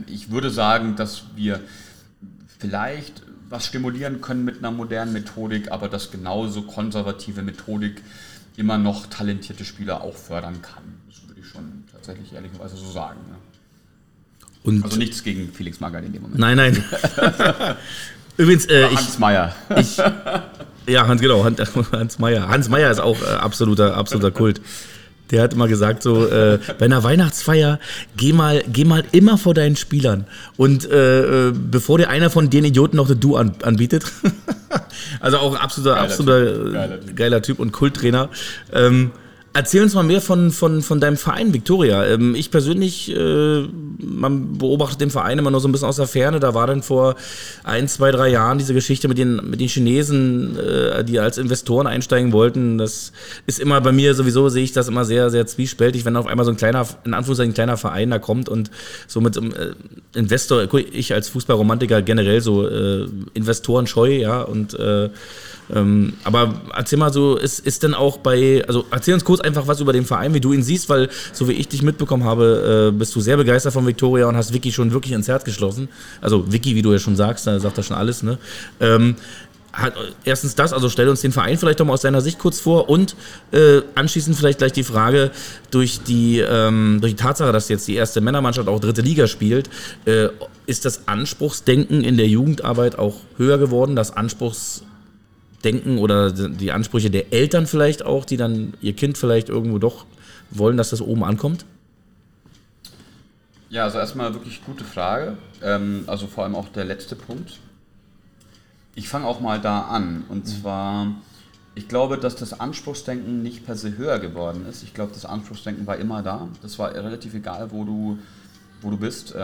ich würde sagen, dass wir vielleicht was stimulieren können mit einer modernen Methodik, aber dass genauso konservative Methodik immer noch talentierte Spieler auch fördern kann. Das würde ich schon tatsächlich ehrlicherweise so sagen. Ja. Und also nichts gegen Felix Magath in dem Moment. Nein. Übrigens, Hans Meyer. Hans Meyer. Hans Meyer ist auch absoluter Kult. Der hat immer gesagt, so bei einer Weihnachtsfeier, geh mal immer vor deinen Spielern. Und bevor dir einer von den Idioten noch eine Du anbietet. Also auch ein absoluter geiler Typ und Kulttrainer. Erzähl uns mal mehr von deinem Verein, Viktoria. Ich persönlich, man beobachtet den Verein immer nur so ein bisschen aus der Ferne. Da war dann vor 1, 2, 3 Jahren diese Geschichte mit den Chinesen, die als Investoren einsteigen wollten. Das ist immer bei mir sowieso, sehe ich das immer sehr, sehr zwiespältig, wenn auf einmal so ein kleiner, in Anführungszeichen kleiner Verein da kommt und so mit so einem Investor, ich als Fußballromantiker generell so Investoren scheu, ja, und aber erzähl mal so, ist denn auch erzähl uns kurz einfach was über den Verein, wie du ihn siehst, weil so wie ich dich mitbekommen habe, bist du sehr begeistert von Viktoria und hast Vicky schon wirklich ins Herz geschlossen. Also Vicky, wie du ja schon sagst, da sagt er schon alles, ne? Erstens das, also stell uns den Verein vielleicht doch mal aus deiner Sicht kurz vor und anschließend vielleicht gleich die Frage, durch die Tatsache, dass jetzt die erste Männermannschaft auch 3. Liga spielt, ist das Anspruchsdenken in der Jugendarbeit auch höher geworden, das Anspruchsdenken oder die Ansprüche der Eltern vielleicht auch, die dann ihr Kind vielleicht irgendwo doch wollen, dass das oben ankommt? Ja, also erstmal wirklich gute Frage, also vor allem auch der letzte Punkt. Ich fange auch mal da an und zwar, ich glaube, dass das Anspruchsdenken nicht per se höher geworden ist. Ich glaube, das Anspruchsdenken war immer da, das war relativ egal, wo du bist.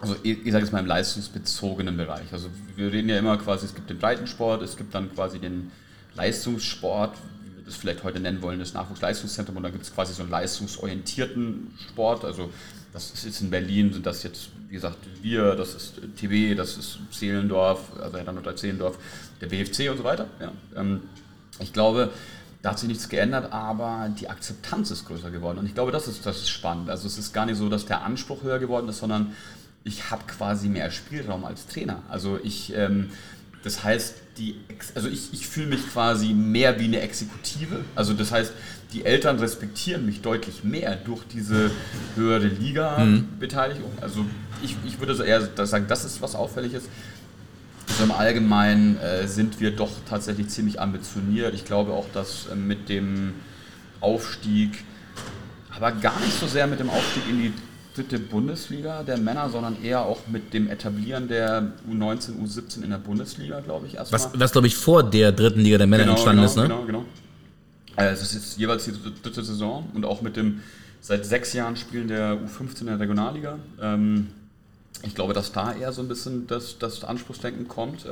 Also ich sage jetzt mal im leistungsbezogenen Bereich. Also wir reden ja immer quasi, es gibt den Breitensport, es gibt dann quasi den Leistungssport, wie wir das vielleicht heute nennen wollen, das Nachwuchsleistungszentrum, und dann gibt es quasi so einen leistungsorientierten Sport. Also das ist jetzt in Berlin, sind das jetzt, wie gesagt, wir, das ist TB, das ist Zehlendorf, also Hertha Zehlendorf, der BFC und so weiter. Ja. Ich glaube, da hat sich nichts geändert, aber die Akzeptanz ist größer geworden und ich glaube, das ist spannend. Also es ist gar nicht so, dass der Anspruch höher geworden ist, sondern ich habe quasi mehr Spielraum als Trainer. Also ich Das heißt, ich fühle mich quasi mehr wie eine Exekutive. Also das heißt, die Eltern respektieren mich deutlich mehr durch diese höhere Liga-Beteiligung. Also ich würde so eher sagen, das ist was Auffälliges. Also im Allgemeinen sind wir doch tatsächlich ziemlich ambitioniert. Ich glaube auch, dass mit dem Aufstieg, aber gar nicht so sehr mit dem Aufstieg in die dritte Bundesliga der Männer, sondern eher auch mit dem Etablieren der U19, U17 in der Bundesliga, glaube ich, erstmal. Was glaube ich, vor der dritten Liga der Männer entstanden ist, ne? Genau. Also es ist jeweils die dritte Saison und auch mit dem seit 6 Jahren Spielen der U15 in der Regionalliga. Ich glaube, dass da eher so ein bisschen das Anspruchsdenken kommt.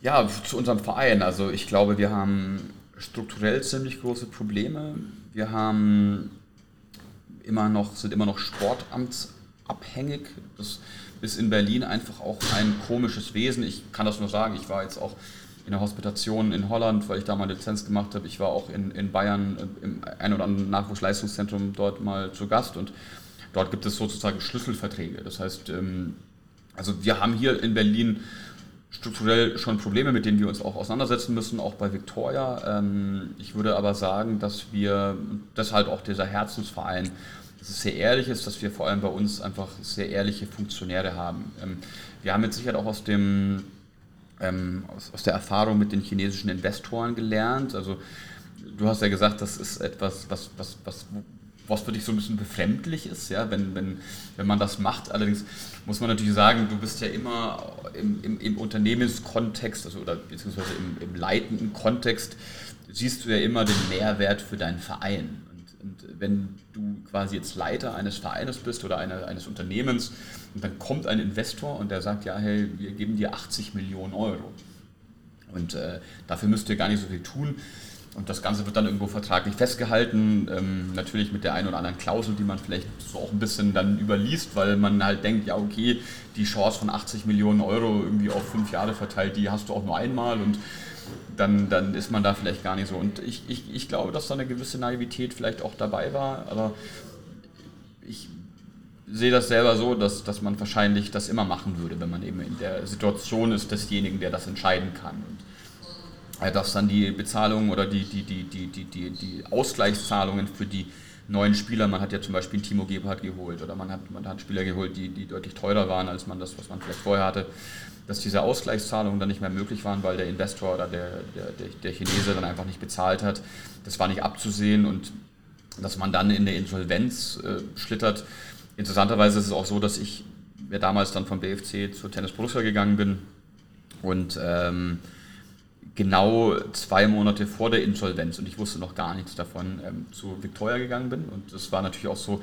Ja, zu unserem Verein. Also ich glaube, wir haben strukturell ziemlich große Probleme. Wir haben sind immer noch sportamtsabhängig. Das ist in Berlin einfach auch ein komisches Wesen. Ich kann das nur sagen, ich war jetzt auch in der Hospitation in Holland, weil ich da mal Lizenz gemacht habe. Ich war auch in Bayern im ein oder anderen Nachwuchsleistungszentrum dort mal zu Gast und dort gibt es sozusagen Schlüsselverträge. Das heißt, also wir haben hier in Berlin strukturell schon Probleme, mit denen wir uns auch auseinandersetzen müssen, auch bei Viktoria. Ich würde aber sagen, dass wir, das halt auch dieser Herzensverein, dass es sehr ehrlich ist, dass wir vor allem bei uns einfach sehr ehrliche Funktionäre haben. Wir haben jetzt sicher auch aus der Erfahrung mit den chinesischen Investoren gelernt. Also du hast ja gesagt, das ist etwas, was für dich so ein bisschen befremdlich ist, ja, wenn man das macht. Allerdings muss man natürlich sagen, du bist ja immer im Unternehmenskontext, also oder beziehungsweise im leitenden Kontext, siehst du ja immer den Mehrwert für deinen Verein. Und wenn du quasi jetzt Leiter eines Vereines bist oder eines Unternehmens und dann kommt ein Investor und der sagt, ja, hey, wir geben dir 80 Millionen Euro und dafür müsst ihr gar nicht so viel tun. Und das Ganze wird dann irgendwo vertraglich festgehalten, natürlich mit der einen oder anderen Klausel, die man vielleicht so auch ein bisschen dann überliest, weil man halt denkt, ja okay, die Chance von 80 Millionen Euro irgendwie auf 5 Jahre verteilt, die hast du auch nur einmal und dann ist man da vielleicht gar nicht so. Und ich glaube, dass da eine gewisse Naivität vielleicht auch dabei war, aber ich sehe das selber so, dass man wahrscheinlich das immer machen würde, wenn man eben in der Situation ist desjenigen, der das entscheiden kann. Und dass dann die Bezahlungen oder die Ausgleichszahlungen für die neuen Spieler, man hat ja zum Beispiel Timo Gebhardt geholt oder man hat Spieler geholt, die deutlich teurer waren als man das, was man vielleicht vorher hatte, dass diese Ausgleichszahlungen dann nicht mehr möglich waren, weil der Investor oder der Chinese dann einfach nicht bezahlt hat. Das war nicht abzusehen und dass man dann in der Insolvenz schlittert. Interessanterweise ist es auch so, dass ich ja damals dann vom BFC zu Tennis Borussia gegangen bin und genau 2 Monate vor der Insolvenz, und ich wusste noch gar nichts davon, zu Viktoria gegangen bin. Und es war natürlich auch so,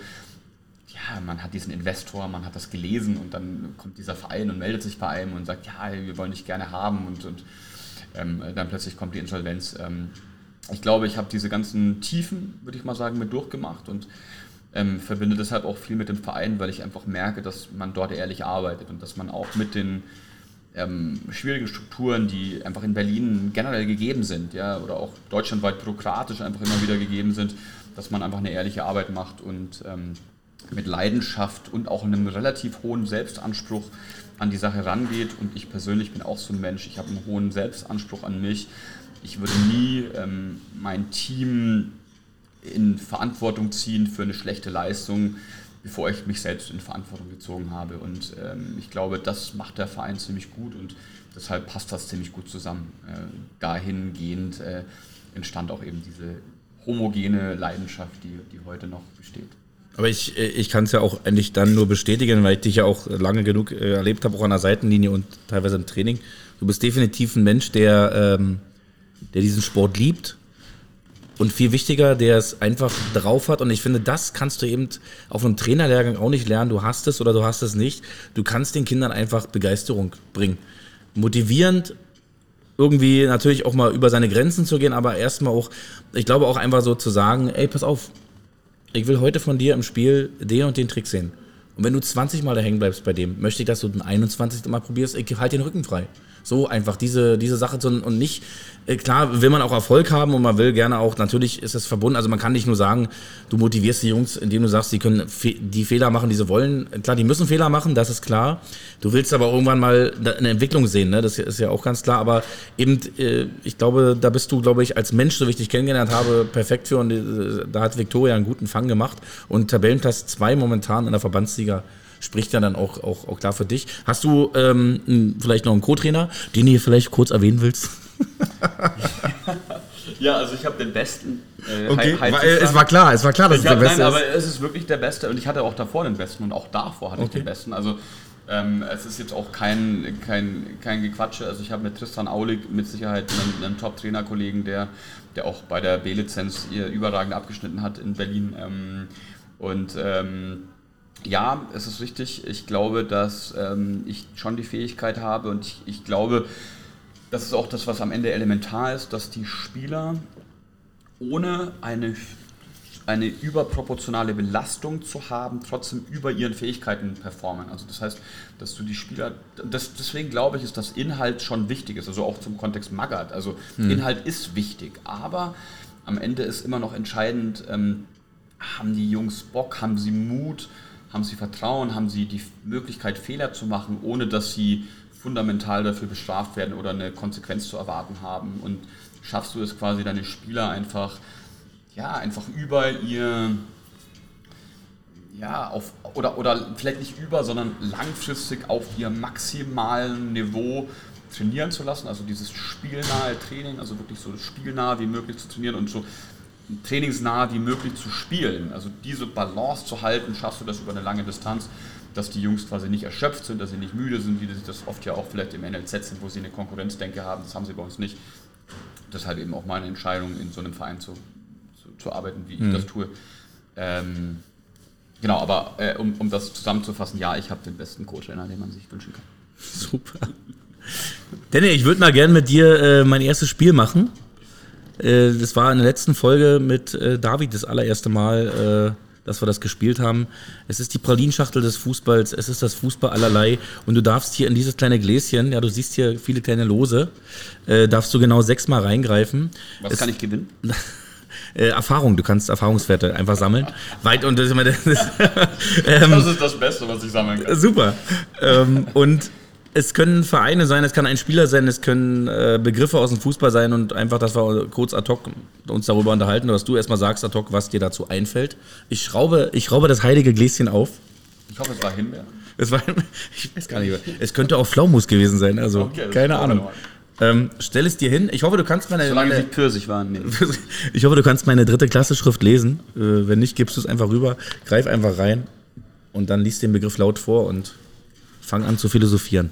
ja, man hat diesen Investor, man hat das gelesen und dann kommt dieser Verein und meldet sich bei einem und sagt, ja, wir wollen dich gerne haben und dann plötzlich kommt die Insolvenz. Ich glaube, ich habe diese ganzen Tiefen, würde ich mal sagen, mit durchgemacht und verbinde deshalb auch viel mit dem Verein, weil ich einfach merke, dass man dort ehrlich arbeitet und dass man auch mit den schwierigen Strukturen, die einfach in Berlin generell gegeben sind, ja, oder auch deutschlandweit bürokratisch einfach immer wieder gegeben sind, dass man einfach eine ehrliche Arbeit macht und mit Leidenschaft und auch einem relativ hohen Selbstanspruch an die Sache rangeht. Und ich persönlich bin auch so ein Mensch, ich habe einen hohen Selbstanspruch an mich. Ich würde nie mein Team in Verantwortung ziehen für eine schlechte Leistung, bevor ich mich selbst in Verantwortung gezogen habe. Und ich glaube, das macht der Verein ziemlich gut und deshalb passt das ziemlich gut zusammen. Dahingehend entstand auch eben diese homogene Leidenschaft, die heute noch besteht. Aber ich kann es ja auch endlich dann nur bestätigen, weil ich dich ja auch lange genug erlebt habe, auch an der Seitenlinie und teilweise im Training. Du bist definitiv ein Mensch, der diesen Sport liebt. Und viel wichtiger, der es einfach drauf hat. Und ich finde, das kannst du eben auf einem Trainerlehrgang auch nicht lernen. Du hast es oder du hast es nicht. Du kannst den Kindern einfach Begeisterung bringen. Motivierend, irgendwie natürlich auch mal über seine Grenzen zu gehen, aber erstmal auch, ich glaube auch einfach so zu sagen, ey, pass auf, ich will heute von dir im Spiel den und den Trick sehen. Und wenn du 20 Mal da hängen bleibst bei dem, möchte ich, dass du den 21. Mal probierst, ich halte den Rücken frei. So einfach diese Sache zu, und nicht, klar will man auch Erfolg haben und man will gerne auch, natürlich ist das verbunden, also man kann nicht nur sagen, du motivierst die Jungs, indem du sagst, die können die Fehler machen, die sie wollen. Klar, die müssen Fehler machen, das ist klar. Du willst aber irgendwann mal eine Entwicklung sehen, ne? Das ist ja auch ganz klar, aber eben, ich glaube, da bist du, glaube ich, als Mensch, so wie ich dich kennengelernt habe, perfekt für, und da hat Viktoria einen guten Fang gemacht, und Tabellenplatz 2 momentan in der Verbandsliga spricht ja dann auch klar für dich. Hast du vielleicht noch einen Co-Trainer, den du hier vielleicht kurz erwähnen willst? Ja, also ich habe den besten. Okay, es war klar, dass es der Beste ist. Nein, aber es ist wirklich der Beste, und ich hatte auch davor den Besten, und auch davor hatte ich den Besten. Also es ist jetzt auch kein Gequatsche. Also ich habe mit Tristan Aulig mit Sicherheit einen Top-Trainer-Kollegen, der auch bei der B-Lizenz überragend abgeschnitten hat in Berlin. Ja, es ist richtig. Ich glaube, dass ich schon die Fähigkeit habe, und ich glaube, das ist auch das, was am Ende elementar ist, dass die Spieler ohne eine überproportionale Belastung zu haben, trotzdem über ihren Fähigkeiten performen. Also das heißt, dass du die Spieler, deswegen glaube ich, ist das Inhalt schon wichtig ist, also auch zum Kontext Magath. Also Inhalt ist wichtig, aber am Ende ist immer noch entscheidend, haben die Jungs Bock, haben sie Mut, haben sie Vertrauen, haben sie die Möglichkeit, Fehler zu machen, ohne dass sie fundamental dafür bestraft werden oder eine Konsequenz zu erwarten haben. Und schaffst du es quasi, deine Spieler einfach über ihr, oder vielleicht nicht über, sondern langfristig auf ihr maximalen Niveau trainieren zu lassen, also dieses spielnahe Training, also wirklich so spielnah wie möglich zu trainieren und so trainingsnah wie möglich zu spielen. Also diese Balance zu halten, schaffst du das über eine lange Distanz, dass die Jungs quasi nicht erschöpft sind, dass sie nicht müde sind, wie das oft ja auch vielleicht im NLZ sind, wo sie eine Konkurrenzdenke haben. Das haben sie bei uns nicht. Deshalb eben auch meine Entscheidung, in so einem Verein zu arbeiten, wie ich das tue. Um das zusammenzufassen, ja, ich habe den besten Co-Trainer, den man sich wünschen kann. Super. Danny, ich würde mal gerne mit dir mein erstes Spiel machen. Das war in der letzten Folge mit David das allererste Mal, dass wir das gespielt haben. Es ist die Pralinschachtel des Fußballs, es ist das Fußball allerlei, und du darfst hier in dieses kleine Gläschen, ja, du siehst hier viele kleine Lose, darfst du genau 6-mal reingreifen. Was kann ich gewinnen? Erfahrung, du kannst Erfahrungswerte einfach sammeln. Weit und das ist das Beste, was ich sammeln kann. Super. Und es können Vereine sein, es kann ein Spieler sein, es können Begriffe aus dem Fußball sein, und einfach, dass wir kurz ad hoc uns darüber unterhalten, dass du erstmal sagst ad hoc, was dir dazu einfällt. Ich schraube das heilige Gläschen auf. Ich hoffe, es war Himbeer. Ich weiß gar nicht mehr. Es könnte auch Pflaumus gewesen sein, also okay, keine Ahnung. Stell es dir hin. Ich hoffe, du kannst solange sie Pfirsich waren, nee. Ich hoffe, du kannst meine 3. Klasse-Schrift lesen. Wenn nicht, gibst du es einfach rüber. Greif einfach rein und dann liest den Begriff laut vor und fang an zu philosophieren.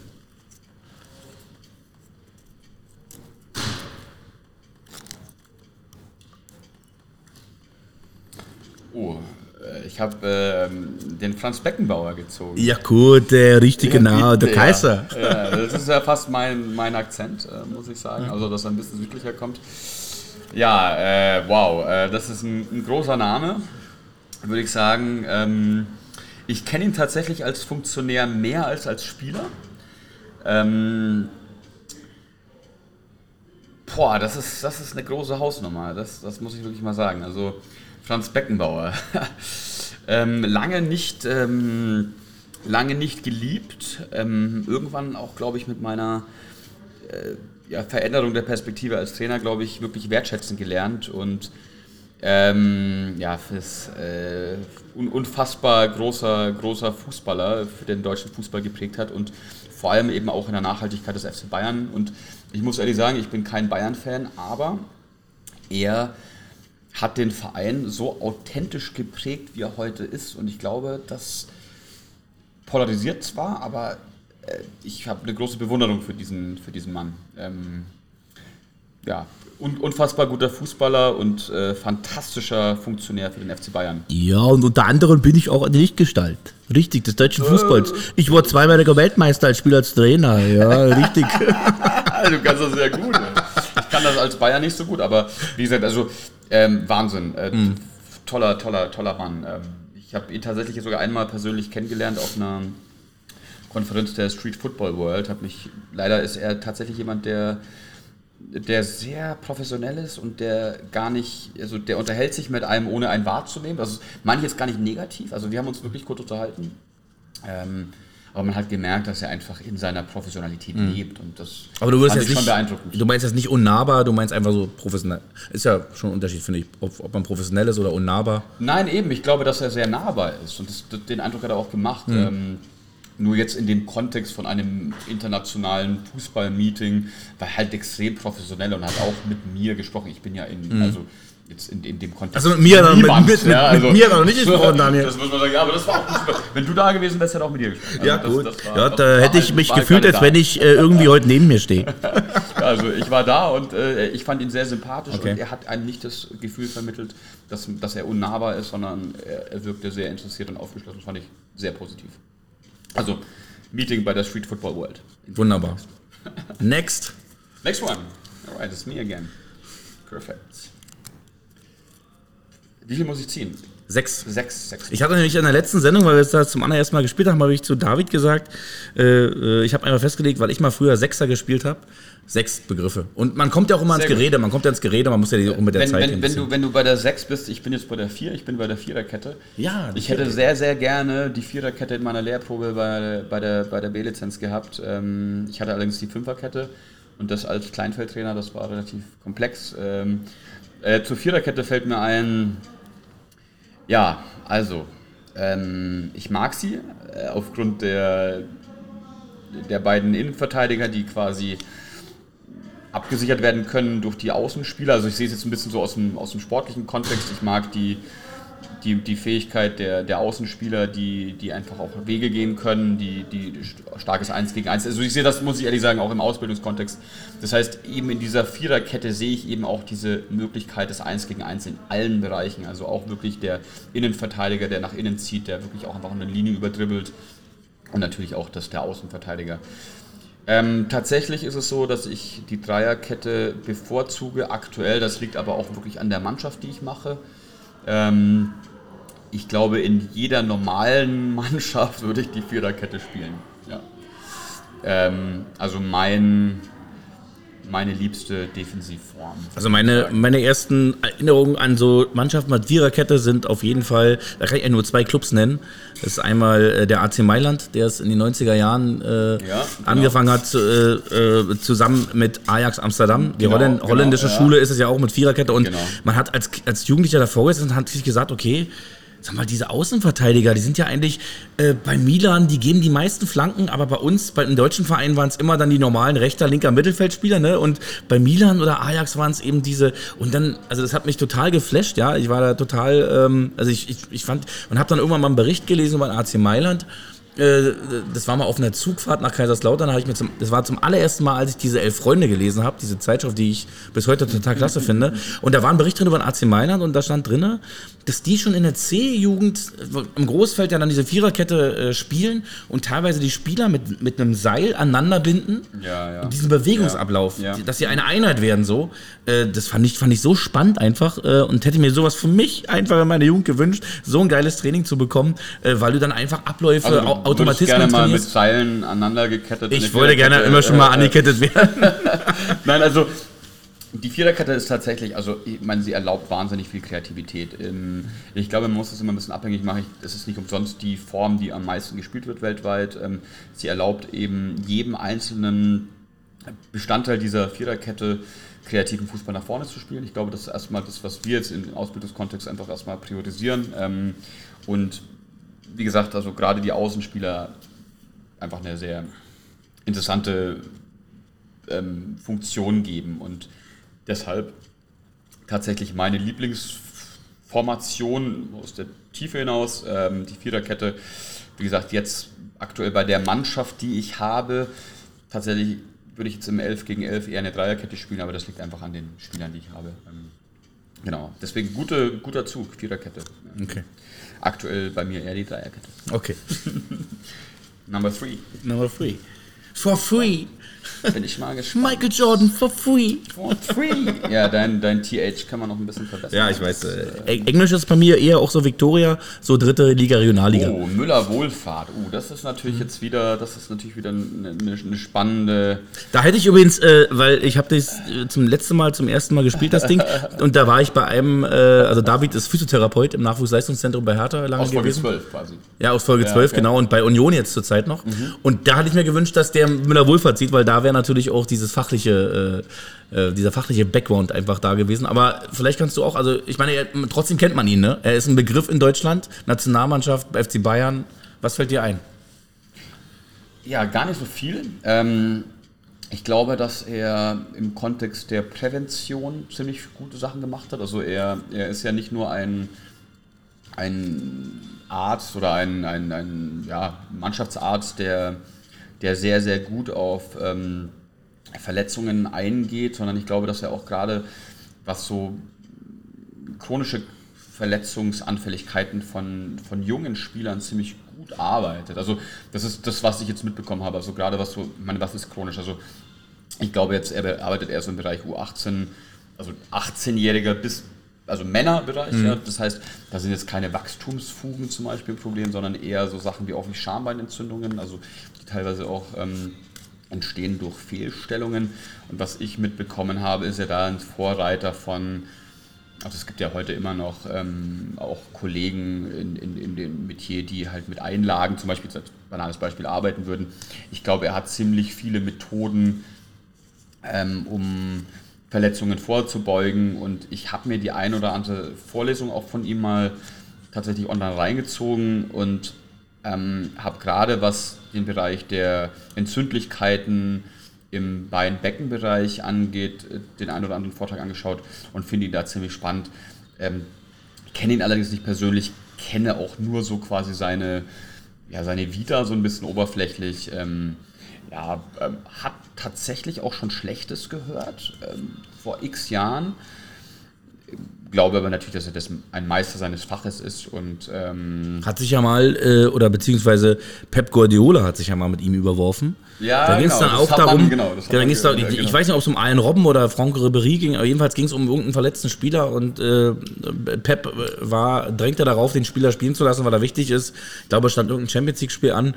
Ich habe den Franz Beckenbauer gezogen. Ja gut, der richtige Name, der Kaiser. Ja, das ist ja fast mein Akzent, muss ich sagen, also dass er ein bisschen südlicher kommt. Ja, das ist ein großer Name, würde ich sagen. Ich kenne ihn tatsächlich als Funktionär mehr als als Spieler. Das ist eine große Hausnummer, das muss ich wirklich mal sagen. Also Franz Beckenbauer. Lange nicht geliebt. Irgendwann auch, glaube ich, mit meiner Veränderung der Perspektive als Trainer, glaube ich, wirklich wertschätzen gelernt. Und fürs unfassbar großer Fußballer, für den deutschen Fußball geprägt hat und vor allem eben auch in der Nachhaltigkeit des FC Bayern. Und ich muss ehrlich sagen, ich bin kein Bayern-Fan, aber er hat den Verein so authentisch geprägt, wie er heute ist. Und ich glaube, das polarisiert zwar, aber ich habe eine große Bewunderung für diesen Mann. Unfassbar guter Fußballer und fantastischer Funktionär für den FC Bayern. Ja, und unter anderem bin ich auch an der Lichtgestalt. Richtig, des deutschen Fußballs. Ich wurde 2-maliger Weltmeister als Spieler, als Trainer. Ja, richtig. Du kannst das sehr gut. Ich kann das als Bayern nicht so gut, aber wie gesagt, also Wahnsinn. Toller Mann. Ich habe ihn tatsächlich sogar einmal persönlich kennengelernt auf einer Konferenz der Street Football World hat mich, leider ist er tatsächlich jemand, der sehr professionell ist und der gar nicht, also der unterhält sich mit einem, ohne einen wahrzunehmen. Also manche ist gar nicht negativ, also wir haben uns wirklich kurz unterhalten. Aber man hat gemerkt, dass er einfach in seiner Professionalität lebt und das aber du wirst jetzt nicht, schon beeindruckend. Du meinst das nicht unnahbar, du meinst einfach so professionell. Ist ja schon ein Unterschied, finde ich, ob man professionell ist oder unnahbar. Nein, eben, ich glaube, dass er sehr nahbar ist und das, den Eindruck hat er auch gemacht. Nur jetzt in dem Kontext von einem internationalen Fußballmeeting war halt extrem professionell und hat auch mit mir gesprochen. Ich bin ja also jetzt in dem Kontext. Also mit mir noch nicht gesprochen, Daniel. Das muss man sagen, ja, aber das war auch gut. Wenn du da gewesen wärst, hätte auch mit dir gesprochen. Ja, also gut. Da hätte ich mich gefühlt, als wenn ich irgendwie heute neben mir stehe. Also ich war da und ich fand ihn sehr sympathisch und er hat einem nicht das Gefühl vermittelt, dass er unnahbar ist, sondern er wirkte sehr interessiert und aufgeschlossen. Das fand ich sehr positiv. Also, Meeting bei der Street Football World. Wunderbar. Next. Next one. Alright, it's me again. Perfect. Wie viel muss ich ziehen? 6. Ich hatte nämlich in der letzten Sendung, weil wir das zum allerersten Mal gespielt haben, habe ich zu David gesagt, ich habe einfach festgelegt, weil ich mal früher Sechser gespielt habe, 6 Begriffe. Und man kommt ja auch immer man muss ja auch mit der Zeit hin. Wenn du bei der 6 bist, ich bin jetzt bei der 4, ich bin bei der Viererkette. Ja. Ich hätte sehr, sehr gerne die Viererkette in meiner Lehrprobe bei der B-Lizenz gehabt. Ich hatte allerdings die Fünferkette und das als Kleinfeldtrainer, das war relativ komplex. Zur Viererkette fällt mir ein... Ja, also, ich mag sie aufgrund der beiden Innenverteidiger, die quasi abgesichert werden können durch die Außenspieler. Also ich sehe es jetzt ein bisschen so aus dem sportlichen Kontext. Ich mag die Fähigkeit der Außenspieler, die einfach auch Wege gehen können, die starkes 1 gegen 1. Also ich sehe das, muss ich ehrlich sagen, auch im Ausbildungskontext. Das heißt, eben in dieser Viererkette sehe ich eben auch diese Möglichkeit des 1 gegen 1 in allen Bereichen. Also auch wirklich der Innenverteidiger, der nach innen zieht, der wirklich auch einfach eine Linie überdribbelt. Und natürlich auch der Außenverteidiger. Tatsächlich ist es so, dass ich die Dreierkette bevorzuge aktuell. Das liegt aber auch wirklich an der Mannschaft, die ich mache. Ich glaube, in jeder normalen Mannschaft würde ich die Viererkette spielen. Ja. Also meine liebste Defensivform. Also meine ersten Erinnerungen an so Mannschaften mit Viererkette sind auf jeden Fall, da kann ich ja nur 2 Clubs nennen. Das ist einmal der AC Mailand, der es in den 90er Jahren angefangen hat, zusammen mit Ajax Amsterdam. Die holländische Schule ist es ja auch mit Viererkette. Und man hat als Jugendlicher davor gesessen und hat sich gesagt, okay, sag mal, diese Außenverteidiger, die sind ja eigentlich bei Milan, die geben die meisten Flanken, aber bei uns, im deutschen Verein waren es immer dann die normalen rechter, linker Mittelfeldspieler, ne? Und bei Milan oder Ajax waren es eben diese, und dann, also das hat mich total geflasht, ja, ich war da total, ich fand, und habe dann irgendwann mal einen Bericht gelesen über den AC Mailand. Das war mal auf einer Zugfahrt nach Kaiserslautern, das war zum allerersten Mal, als ich diese 11 Freunde gelesen habe, diese Zeitschrift, die ich bis heute total klasse finde. Und da war ein Bericht drin über den AC Mailand und da stand drin, dass die schon in der C-Jugend im Großfeld ja dann diese Viererkette spielen und teilweise die Spieler mit einem Seil aneinander binden und diesen Bewegungsablauf, dass sie eine Einheit werden so. Das fand ich so spannend einfach und hätte mir sowas für mich einfach in meiner Jugend gewünscht, so ein geiles Training zu bekommen, weil du dann einfach Abläufe auch Automatismus gerne mal mit Seilen aneinander gekettet. Ich wollte gerne immer schon mal angekettet werden. Nein, also die Viererkette ist tatsächlich, also ich meine, sie erlaubt wahnsinnig viel Kreativität. Ich glaube, man muss das immer ein bisschen abhängig machen. Es ist nicht umsonst die Form, die am meisten gespielt wird weltweit. Sie erlaubt eben jedem einzelnen Bestandteil dieser Viererkette kreativen Fußball nach vorne zu spielen. Ich glaube, das ist erstmal das, was wir jetzt im Ausbildungskontext einfach erstmal priorisieren. Und wie gesagt, also gerade die Außenspieler einfach eine sehr interessante Funktion geben und deshalb tatsächlich meine Lieblingsformation aus der Tiefe hinaus, die Viererkette, wie gesagt, jetzt aktuell bei der Mannschaft, die ich habe, tatsächlich würde ich jetzt im 11 gegen 11 eher eine Dreierkette spielen, aber das liegt einfach an den Spielern, die ich habe. Genau, deswegen guter Zug, Viererkette. Okay. Aktuell bei mir eher die Dreierkette. Okay. Number 3. For free. Bin ich mal gespannt. Michael Jordan for free. For free. Ja, dein TH kann man noch ein bisschen verbessern. Ja, ich weiß. Englisch ist bei mir eher auch so Viktoria, so dritte Liga, Regionalliga. Oh, Müller-Wohlfahrt. Das ist natürlich jetzt wieder, eine spannende... Da hätte ich übrigens, weil ich habe das zum ersten Mal gespielt, das Ding. Und da war ich bei einem, also David ist Physiotherapeut im Nachwuchsleistungszentrum bei Hertha lange gewesen. Aus Folge gewesen. 12 quasi. Ja, aus Folge 12, okay. Genau. Und bei Union jetzt zurzeit noch. Mhm. Und da hatte ich mir gewünscht, dass der Müller-Wohlfahrt sieht, weil da wäre natürlich auch dieser fachliche Background einfach da gewesen. Aber vielleicht kannst du auch, also ich meine, trotzdem kennt man ihn, ne? Er ist ein Begriff in Deutschland, Nationalmannschaft, FC Bayern. Was fällt dir ein? Ja, gar nicht so viel. Ich glaube, dass er im Kontext der Prävention ziemlich gute Sachen gemacht hat. Also er ist ja nicht nur ein Arzt oder ein Mannschaftsarzt, der sehr, sehr gut auf Verletzungen eingeht, sondern ich glaube, dass er auch gerade, was so chronische Verletzungsanfälligkeiten von jungen Spielern ziemlich gut arbeitet. Also das ist das, was ich jetzt mitbekommen habe. Also gerade was ist chronisch? Also ich glaube jetzt, er arbeitet eher so im Bereich U18, also 18-Jähriger bis, also Männerbereich, ja. Das heißt, da sind jetzt keine Wachstumsfugen zum Beispiel ein Problem, sondern eher so Sachen wie auch wie Schambeinentzündungen, also die teilweise auch entstehen durch Fehlstellungen. Und was ich mitbekommen habe, ist ja da ein Vorreiter von, also es gibt ja heute immer noch auch Kollegen in dem Metier, die halt mit Einlagen zum Beispiel, als banales Beispiel, arbeiten würden. Ich glaube, er hat ziemlich viele Methoden, um Verletzungen vorzubeugen, und ich habe mir die ein oder andere Vorlesung auch von ihm mal tatsächlich online reingezogen und habe gerade, was den Bereich der Entzündlichkeiten im Bein-Becken-Bereich angeht, den einen oder anderen Vortrag angeschaut und finde ihn da ziemlich spannend. Ich kenne ihn allerdings nicht persönlich, kenne auch nur so quasi seine Vita so ein bisschen oberflächlich. Hat tatsächlich auch schon Schlechtes gehört vor x Jahren. Ich glaube aber natürlich, dass er das ein Meister seines Faches ist. Und hat sich ja mal, oder beziehungsweise Pep Guardiola hat sich ja mal mit ihm überworfen. Ja, da ging es dann auch darum, ich weiß nicht, ob es um Arjen Robben oder Franck Ribéry ging, aber jedenfalls ging es um irgendeinen verletzten Spieler, und Pep drängte darauf, den Spieler spielen zu lassen, weil er wichtig ist. Ich glaube, es stand irgendein Champions-League-Spiel an.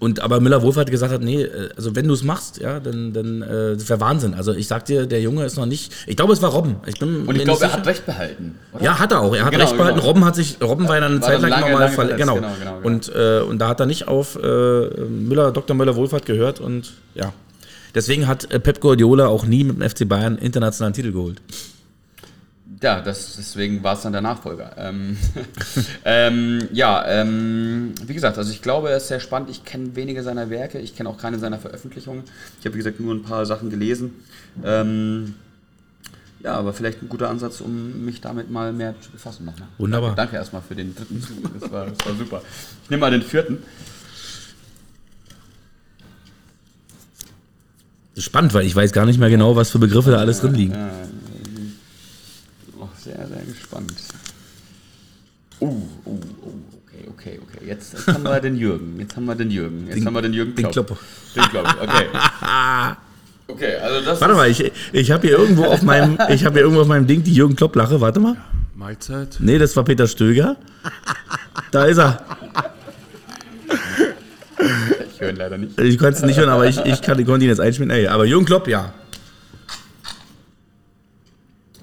Und aber Müller-Wohlfahrt gesagt hat, nee, also wenn du es machst, ja, dann das wäre Wahnsinn. Also ich sag dir, der Junge ist noch nicht. Ich glaube, es war Robben. Ich glaube, er hat Recht behalten. Oder? Ja, hat er auch. Er hat Recht behalten. Genau. Robben war ja dann eine Zeit lang nochmal verletzt. Genau. Und da hat er nicht auf Dr. Müller-Wohlfahrt gehört, und ja. Deswegen hat Pep Guardiola auch nie mit dem FC Bayern internationalen Titel geholt. Ja, deswegen war es dann der Nachfolger. Wie gesagt, also ich glaube, er ist sehr spannend. Ich kenne wenige seiner Werke, ich kenne auch keine seiner Veröffentlichungen. Ich habe, wie gesagt, nur ein paar Sachen gelesen. Aber vielleicht ein guter Ansatz, um mich damit mal mehr zu befassen. Noch, ne? Wunderbar. Danke erstmal für den dritten Zug, das war super. Ich nehme mal den vierten. Das ist spannend, weil ich weiß gar nicht mehr genau, was für Begriffe da alles drin liegen. Ja. Sehr, sehr gespannt. Okay. Jetzt haben wir den Jürgen. Den Klopp. Okay. Okay, also das. Warte mal, ich habe hier irgendwo auf meinem Ding die Jürgen Klopp Lache. Warte mal. Mahlzeit. Nee, das war Peter Stöger. Da ist er. Ich höre ihn leider nicht. Ich konnte es nicht hören, aber ich konnte ihn jetzt einspielen. Ey, aber Jürgen Klopp, ja.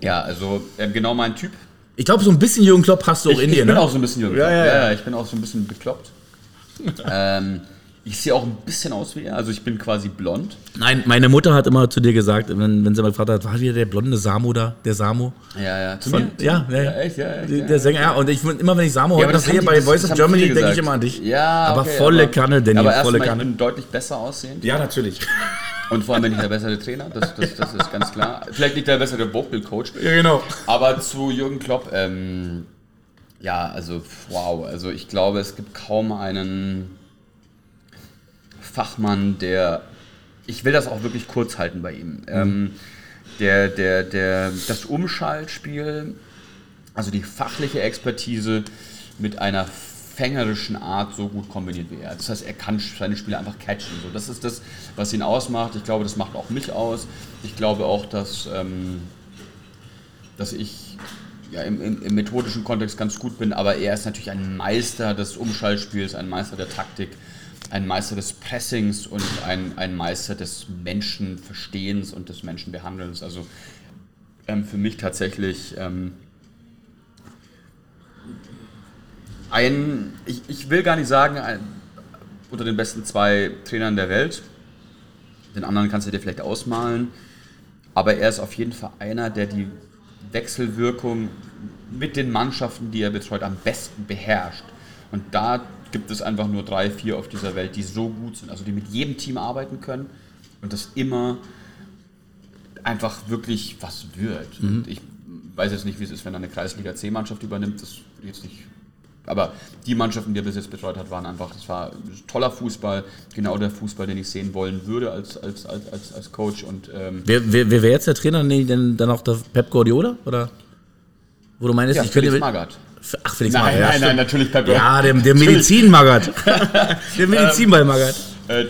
Ja, also genau mein Typ. Ich glaube, so ein bisschen Jürgen Klopp hast du auch in dir, ne? Ich bin auch so ein bisschen Jürgen Klopp. Ja, ich bin auch so ein bisschen bekloppt. Ich sehe auch ein bisschen aus wie er, also ich bin quasi blond. Nein, meine Mutter hat immer zu dir gesagt, wenn sie mal gefragt hat, war wieder der blonde Samo da, der Samo? Ja. Echt? Der Sänger, ja. Und ich immer, wenn ich Samo heute sehe bei Voice of Germany, denke ich immer an dich. Ja, okay, aber volle Kanne, Daniel, volle Kanne. Ich bin deutlich besser aussehend. Ja, natürlich. Und vor allem bin ich der bessere Trainer, das ist ganz klar. Vielleicht nicht der bessere Vocal-Coach. Ja, genau. Aber zu Jürgen Klopp, ich glaube, es gibt kaum einen Fachmann, der, ich will das auch wirklich kurz halten bei ihm, das Umschaltspiel, also die fachliche Expertise mit einer fängerischen Art so gut kombiniert wie er. Das heißt, er kann seine Spieler einfach catchen. So, das ist das, was ihn ausmacht. Ich glaube, das macht auch mich aus. Ich glaube auch, dass ich ja, im methodischen Kontext ganz gut bin, aber er ist natürlich ein Meister des Umschaltspiels, ein Meister der Taktik, ein Meister des Pressings und ein Meister des Menschenverstehens und des Menschenbehandelns. Also für mich tatsächlich ich will gar nicht sagen, unter den besten 2 Trainern der Welt, den anderen kannst du dir vielleicht ausmalen, aber er ist auf jeden Fall einer, der die Wechselwirkung mit den Mannschaften, die er betreut, am besten beherrscht. Und da gibt es einfach nur 3, 4 auf dieser Welt, die so gut sind, also die mit jedem Team arbeiten können und das immer einfach wirklich was wird. Mhm. Ich weiß jetzt nicht, wie es ist, wenn eine Kreisliga C-Mannschaft übernimmt, das würde ich jetzt nicht. Aber die Mannschaften, die er bis jetzt betreut hat, waren einfach, das war toller Fußball, genau der Fußball, den ich sehen wollen würde als Coach. Und wer wäre jetzt der Trainer, denn dann auch der Pep Guardiola? Oder? Wo du meinst, ja, ich Felix Magath. Ach, Felix Magath. Nein, natürlich Pep Guardiola. Ja, der Medizin-Magath. Der Medizinball-Magath.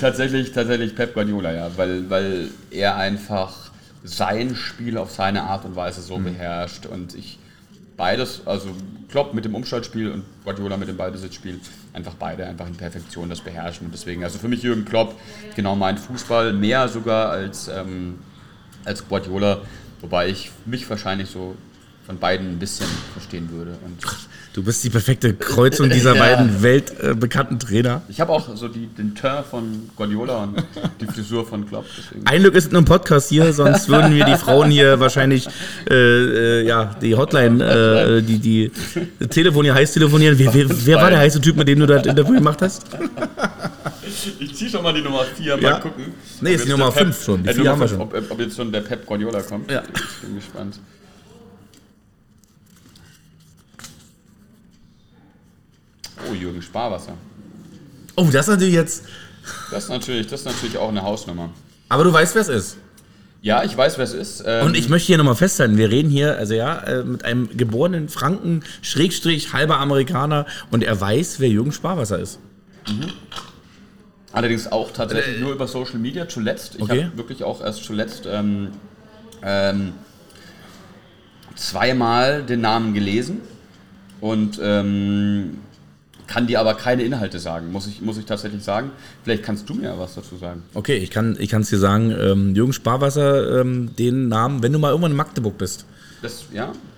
Tatsächlich Pep Guardiola, ja, weil er einfach sein Spiel auf seine Art und Weise so beherrscht und beides, also Klopp mit dem Umschaltspiel und Guardiola mit dem Ballbesitzspiel, beide in Perfektion das beherrschen. Und deswegen, also für mich Jürgen Klopp, genau mein Fußball, mehr sogar als Guardiola, wobei ich mich wahrscheinlich so von beiden ein bisschen verstehen würde. Und du bist die perfekte Kreuzung dieser beiden weltbekannten Trainer. Ich habe auch so den Teint von Guardiola und die Frisur von Klopp. Deswegen. Ein Glück ist es nur ein Podcast hier, sonst würden wir die Frauen hier wahrscheinlich die Hotline, die Telefon hier heiß telefonieren. Wer war der heiße Typ, mit dem du das Interview gemacht hast? Ich ziehe schon mal die Nummer 4, mal gucken. Nee, ist die Nummer 5 schon. Die 4 haben wir schon. Ob jetzt schon der Pep Guardiola kommt, ja. Ich bin gespannt. Oh, Jürgen Sparwasser. Oh, das ist natürlich jetzt... Das ist natürlich auch eine Hausnummer. Aber du weißt, wer es ist. Ja, ich weiß, wer es ist. Und ich möchte hier nochmal festhalten, wir reden hier mit einem geborenen Franken, Schrägstrich, halber Amerikaner, und er weiß, wer Jürgen Sparwasser ist. Mhm. Allerdings auch tatsächlich nur über Social Media zuletzt. Ich habe wirklich auch erst zuletzt zweimal den Namen gelesen und... kann dir aber keine Inhalte sagen, muss ich tatsächlich sagen. Vielleicht kannst du mir ja was dazu sagen. Okay, ich kann's dir sagen. Jürgen Sparwasser, den Namen, wenn du mal irgendwann in Magdeburg bist,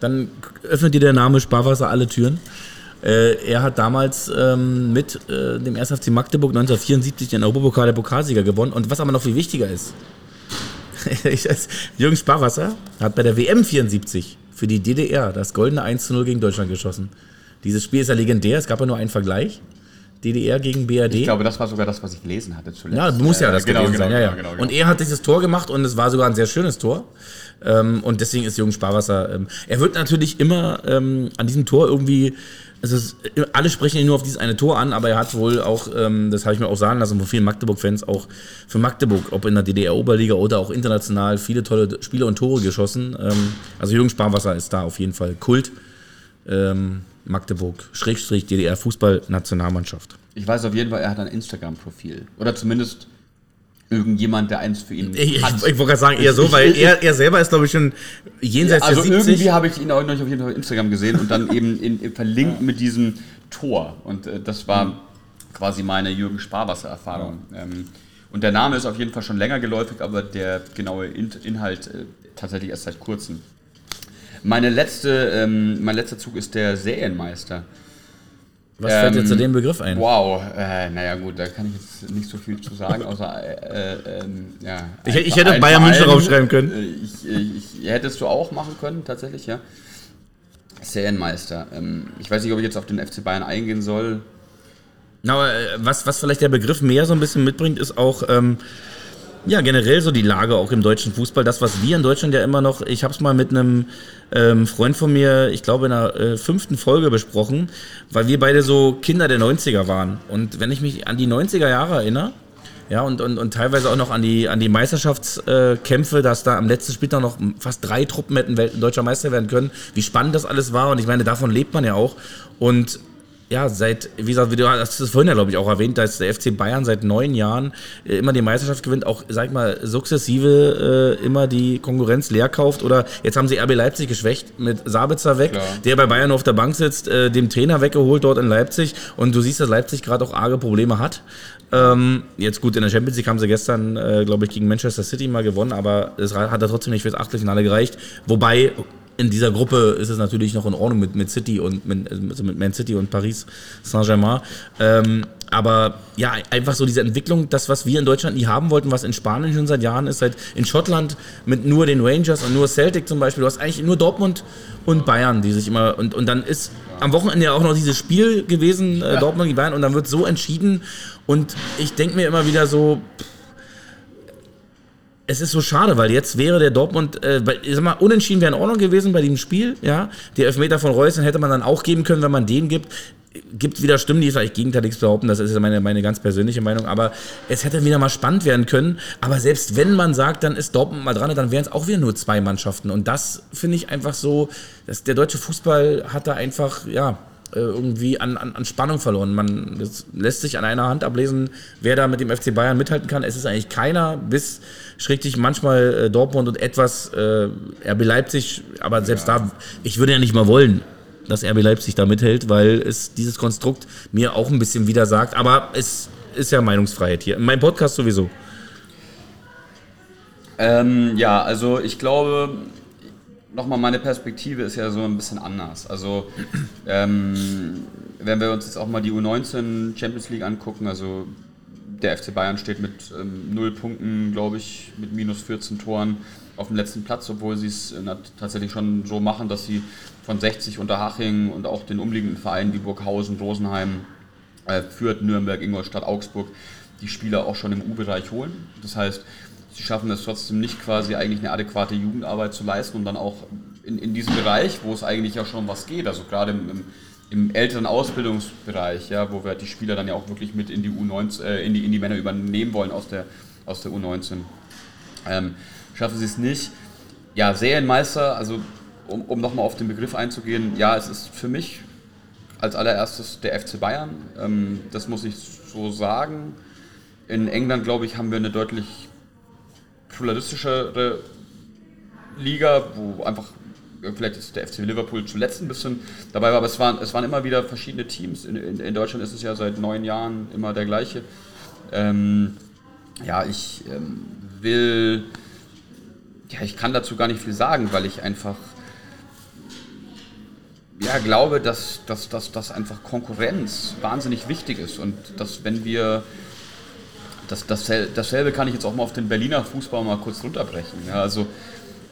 dann öffnet dir der Name Sparwasser alle Türen. Er hat damals mit dem 1. FC Magdeburg 1974 den Europapokal der Pokalsieger gewonnen. Und was aber noch viel wichtiger ist, Jürgen Sparwasser hat bei der WM 74 für die DDR das goldene 1:0 gegen Deutschland geschossen. Dieses Spiel ist ja legendär, es gab ja nur einen Vergleich. DDR gegen BRD. Ich glaube, das war sogar das, was ich gelesen hatte zuletzt. Ja, muss ja das gewesen sein. Ja. Genau. Und er hat dieses Tor gemacht und es war sogar ein sehr schönes Tor. Und deswegen ist Jürgen Sparwasser... er wird natürlich immer an diesem Tor irgendwie... alle sprechen ihn nur auf dieses eine Tor an, aber er hat wohl auch, das habe ich mir auch sagen lassen, von vielen Magdeburg-Fans auch für Magdeburg, ob in der DDR-Oberliga oder auch international, viele tolle Spiele und Tore geschossen. Also Jürgen Sparwasser ist da auf jeden Fall Kult. Magdeburg, Schrägstrich, DDR, Fußball-Nationalmannschaft. Ich weiß auf jeden Fall, er hat ein Instagram-Profil. Oder zumindest irgendjemand, der eins für ihn hat. Ich wollte gerade sagen, eher so, weil er selber ist, glaube ich, schon jenseits der 70. Also irgendwie habe ich ihn auch noch auf jeden Fall auf Instagram gesehen und dann eben verlinkt mit diesem Tor. Und das war quasi meine Jürgen Sparwasser-Erfahrung. Ja. Und der Name ist auf jeden Fall schon länger geläufig, aber der genaue Inhalt tatsächlich erst seit kurzem. Mein letzter Zug ist der Serienmeister. Was fällt dir zu dem Begriff ein? Wow, naja gut, da kann ich jetzt nicht so viel zu sagen, außer ich hätte Bayern München draufschreiben können. Hättest du auch machen können, tatsächlich, ja. Serienmeister. Ich weiß nicht, ob ich jetzt auf den FC Bayern eingehen soll. Na, was vielleicht der Begriff mehr so ein bisschen mitbringt, ist auch... generell so die Lage auch im deutschen Fußball. Das, was wir in Deutschland ja immer noch, ich habe es mal mit einem Freund von mir, ich glaube in der 5. Folge besprochen, weil wir beide so Kinder der 90er waren. Und wenn ich mich an die 90er Jahre erinnere, ja, und teilweise auch noch an die Meisterschaftskämpfe, dass da am letzten Spieltag noch fast 3 Truppen hätten deutscher Meister werden können, wie spannend das alles war. Und ich meine, davon lebt man ja auch. Und ja, seit, wie gesagt, du hast es vorhin ja, glaube ich, auch erwähnt, dass der FC Bayern seit 9 Jahren immer die Meisterschaft gewinnt, auch, sag ich mal, sukzessive immer die Konkurrenz leer kauft. Oder jetzt haben sie RB Leipzig geschwächt mit Sabitzer weg, klar, der bei Bayern nur auf der Bank sitzt, dem Trainer weggeholt dort in Leipzig. Und du siehst, dass Leipzig gerade auch arge Probleme hat. Jetzt gut, in der Champions League haben sie gestern, glaube ich, gegen Manchester City mal gewonnen, aber es hat da trotzdem nicht fürs Achtelfinale gereicht. Wobei, in dieser Gruppe ist es natürlich noch in Ordnung mit City und mit Man City und Paris Saint-Germain. Aber ja, einfach so diese Entwicklung, das, was wir in Deutschland nie haben wollten, was in Spanien schon seit Jahren ist, halt in Schottland mit nur den Rangers und nur Celtic zum Beispiel. Du hast eigentlich nur Dortmund und Bayern, die sich immer... Und dann ist am Wochenende ja auch noch dieses Spiel gewesen, Dortmund gegen Bayern, und dann wird so entschieden. Und ich denke mir immer wieder so... Es ist so schade, weil jetzt wäre der Dortmund, ich sag mal, unentschieden wäre in Ordnung gewesen bei diesem Spiel, ja. Die Elfmeter von Reus, den hätte man dann auch geben können, wenn man den gibt. Gibt wieder Stimmen, die vielleicht gegenteilig behaupten, das ist meine ganz persönliche Meinung, aber es hätte wieder mal spannend werden können. Aber selbst wenn man sagt, dann ist Dortmund mal dran, dann wären es auch wieder nur 2 Mannschaften. Und das finde ich einfach so, dass der deutsche Fußball hat da einfach, ja, irgendwie an Spannung verloren. Man, das lässt sich an einer Hand ablesen, wer da mit dem FC Bayern mithalten kann. Es ist eigentlich keiner, bis schräglich manchmal Dortmund und etwas RB Leipzig, aber selbst ja, da, ich würde ja nicht mal wollen, dass RB Leipzig da mithält, weil es dieses Konstrukt mir auch ein bisschen widersagt, aber es ist ja Meinungsfreiheit hier. In meinem Podcast sowieso. Ja, also ich glaube... Nochmal, meine Perspektive ist ja so ein bisschen anders. Also, wenn wir uns jetzt auch mal die U19 Champions League angucken, also der FC Bayern steht mit 0 Punkten, glaube ich, mit minus 14 Toren auf dem letzten Platz, obwohl sie es tatsächlich schon so machen, dass sie von 60 Unterhaching und auch den umliegenden Vereinen wie Burghausen, Rosenheim, Fürth, Nürnberg, Ingolstadt, Augsburg die Spieler auch schon im U-Bereich holen. Das heißt, sie schaffen es trotzdem nicht, quasi eigentlich eine adäquate Jugendarbeit zu leisten und dann auch in diesem Bereich, wo es eigentlich ja schon was geht, also gerade im älteren Ausbildungsbereich, ja, wo wir die Spieler dann ja auch wirklich mit in die U19, in die Männer übernehmen wollen aus der U19, schaffen sie es nicht. Ja, Serienmeister, also um nochmal auf den Begriff einzugehen, ja, es ist für mich als allererstes der FC Bayern, das muss ich so sagen. In England, glaube ich, haben wir eine deutlich pluralistischere Liga, wo einfach, vielleicht ist der FC Liverpool zuletzt ein bisschen dabei war, aber es waren immer wieder verschiedene Teams. In Deutschland ist es ja seit 9 Jahren immer der gleiche. Ich kann dazu gar nicht viel sagen, weil ich einfach glaube, dass einfach Konkurrenz wahnsinnig wichtig ist und dass, wenn wir dasselbe kann ich jetzt auch mal auf den Berliner Fußball mal kurz runterbrechen. Ja, also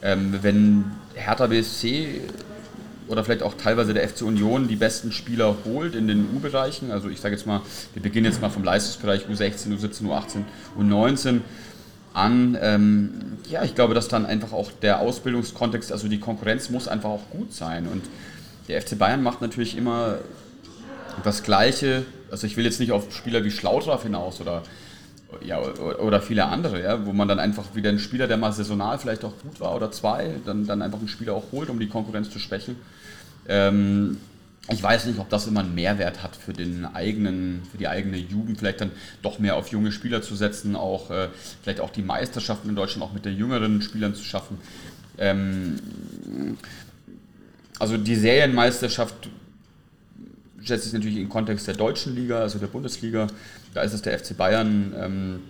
wenn Hertha BSC oder vielleicht auch teilweise der FC Union die besten Spieler holt in den U-Bereichen, also ich sage jetzt mal, wir beginnen jetzt mal vom Leistungsbereich U16, U17, U18, U19 an. Ich glaube, dass dann einfach auch der Ausbildungskontext, also die Konkurrenz muss einfach auch gut sein. Und der FC Bayern macht natürlich immer das Gleiche. Also ich will jetzt nicht auf Spieler wie Schlaudraff hinaus oder viele andere, ja, wo man dann einfach wieder einen Spieler, der mal saisonal vielleicht auch gut war oder zwei, dann einfach einen Spieler auch holt, um die Konkurrenz zu schwächen. Ich weiß nicht, ob das immer einen Mehrwert hat für die eigene Jugend, vielleicht dann doch mehr auf junge Spieler zu setzen, auch vielleicht auch die Meisterschaften in Deutschland auch mit den jüngeren Spielern zu schaffen. Also die Serienmeisterschaft setzt sich natürlich im Kontext der deutschen Liga, also der Bundesliga. Da ist es der FC Bayern.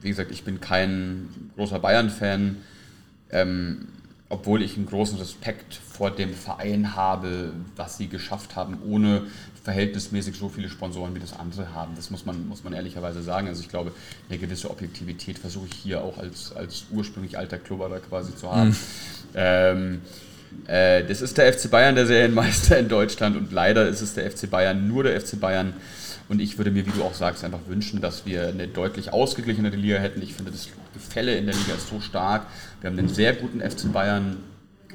Wie gesagt, ich bin kein großer Bayern-Fan, obwohl ich einen großen Respekt vor dem Verein habe, was sie geschafft haben, ohne verhältnismäßig so viele Sponsoren, wie das andere haben. Das muss man ehrlicherweise sagen. Also ich glaube, eine gewisse Objektivität versuche ich hier auch als ursprünglich alter Klubberer quasi zu haben. Das ist der FC Bayern, der Serienmeister in Deutschland, und leider ist es der FC Bayern, nur der FC Bayern. Und ich würde mir, wie du auch sagst, einfach wünschen, dass wir eine deutlich ausgeglichenere Liga hätten. Ich finde, das Gefälle in der Liga ist so stark. Wir haben einen sehr guten FC Bayern.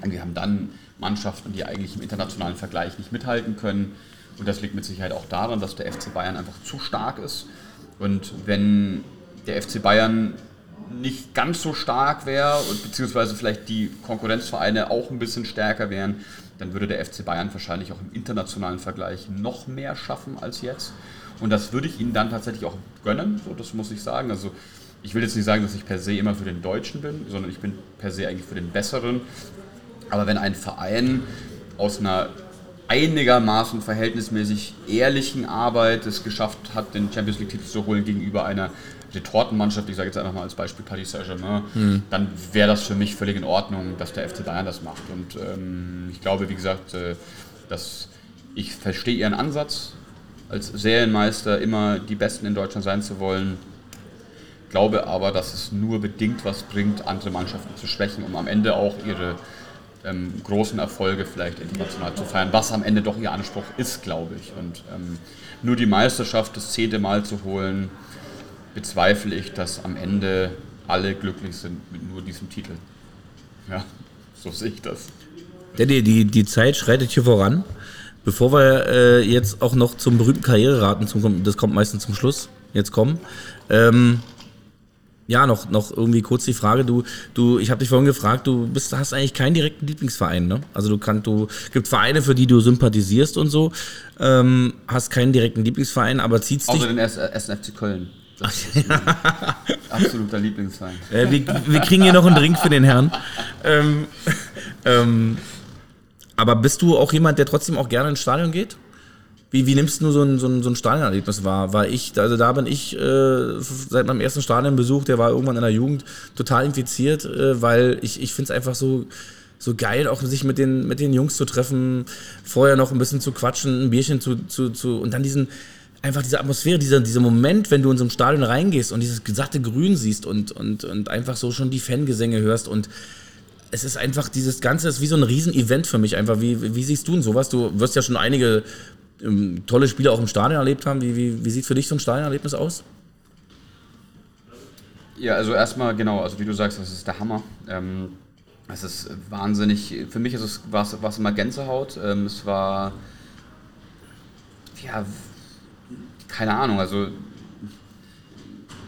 Wir haben dann Mannschaften, die eigentlich im internationalen Vergleich nicht mithalten können. Und das liegt mit Sicherheit auch daran, dass der FC Bayern einfach zu stark ist. Und wenn der FC Bayern nicht ganz so stark wäre und beziehungsweise vielleicht die Konkurrenzvereine auch ein bisschen stärker wären, dann würde der FC Bayern wahrscheinlich auch im internationalen Vergleich noch mehr schaffen als jetzt. Und das würde ich ihnen dann tatsächlich auch gönnen, so, das muss ich sagen. Also ich will jetzt nicht sagen, dass ich per se immer für den Deutschen bin, sondern ich bin per se eigentlich für den Besseren. Aber wenn ein Verein aus einer einigermaßen verhältnismäßig ehrlichen Arbeit es geschafft hat, den Champions-League-Titel zu holen gegenüber einer Retortenmannschaft, ich sage jetzt einfach mal als Beispiel Paris Saint-Germain, dann wäre das für mich völlig in Ordnung, dass der FC Bayern das macht. Und ich glaube, wie gesagt, dass ich verstehe ihren Ansatz, als Serienmeister immer die Besten in Deutschland sein zu wollen. Glaube aber, dass es nur bedingt was bringt, andere Mannschaften zu schwächen, um am Ende auch ihre großen Erfolge vielleicht international zu feiern, was am Ende doch ihr Anspruch ist, glaube ich. Und nur die Meisterschaft das 10. Mal zu holen, bezweifle ich, dass am Ende alle glücklich sind mit nur diesem Titel. Ja, so sehe ich das. Die Zeit schreitet hier voran. Bevor wir jetzt auch noch zum berühmten Karriereraten, das kommt meistens zum Schluss, jetzt kommen. Ja, noch irgendwie kurz die Frage, du, ich habe dich vorhin gefragt, hast eigentlich keinen direkten Lieblingsverein, ne? Also gibt Vereine, für die du sympathisierst und so, hast keinen direkten Lieblingsverein, aber zieht's dich... Außer den ersten FC Köln. Das ist mein absoluter Lieblingsverein. Wir kriegen hier noch einen Drink für den Herrn. Aber bist du auch jemand, der trotzdem auch gerne ins Stadion geht? Wie nimmst du so ein Stadionerlebnis wahr? Da bin ich seit meinem ersten Stadionbesuch, der war irgendwann in der Jugend, total infiziert, weil ich finde es einfach so geil, auch sich mit den Jungs zu treffen, vorher noch ein bisschen zu quatschen, ein Bierchen zu und dann diese Atmosphäre, dieser Moment, wenn du in so ein Stadion reingehst und dieses gesatte Grün siehst und einfach so schon die Fangesänge hörst und es ist einfach, dieses Ganze ist wie so ein Riesen-Event für mich einfach. Wie siehst du in sowas? Du wirst ja schon einige tolle Spiele auch im Stadion erlebt haben. Wie sieht für dich so ein Stadionerlebnis aus? Ja, also erstmal genau, also wie du sagst, das ist der Hammer. Es ist wahnsinnig, für mich war es immer Gänsehaut. Es war, ja, keine Ahnung, also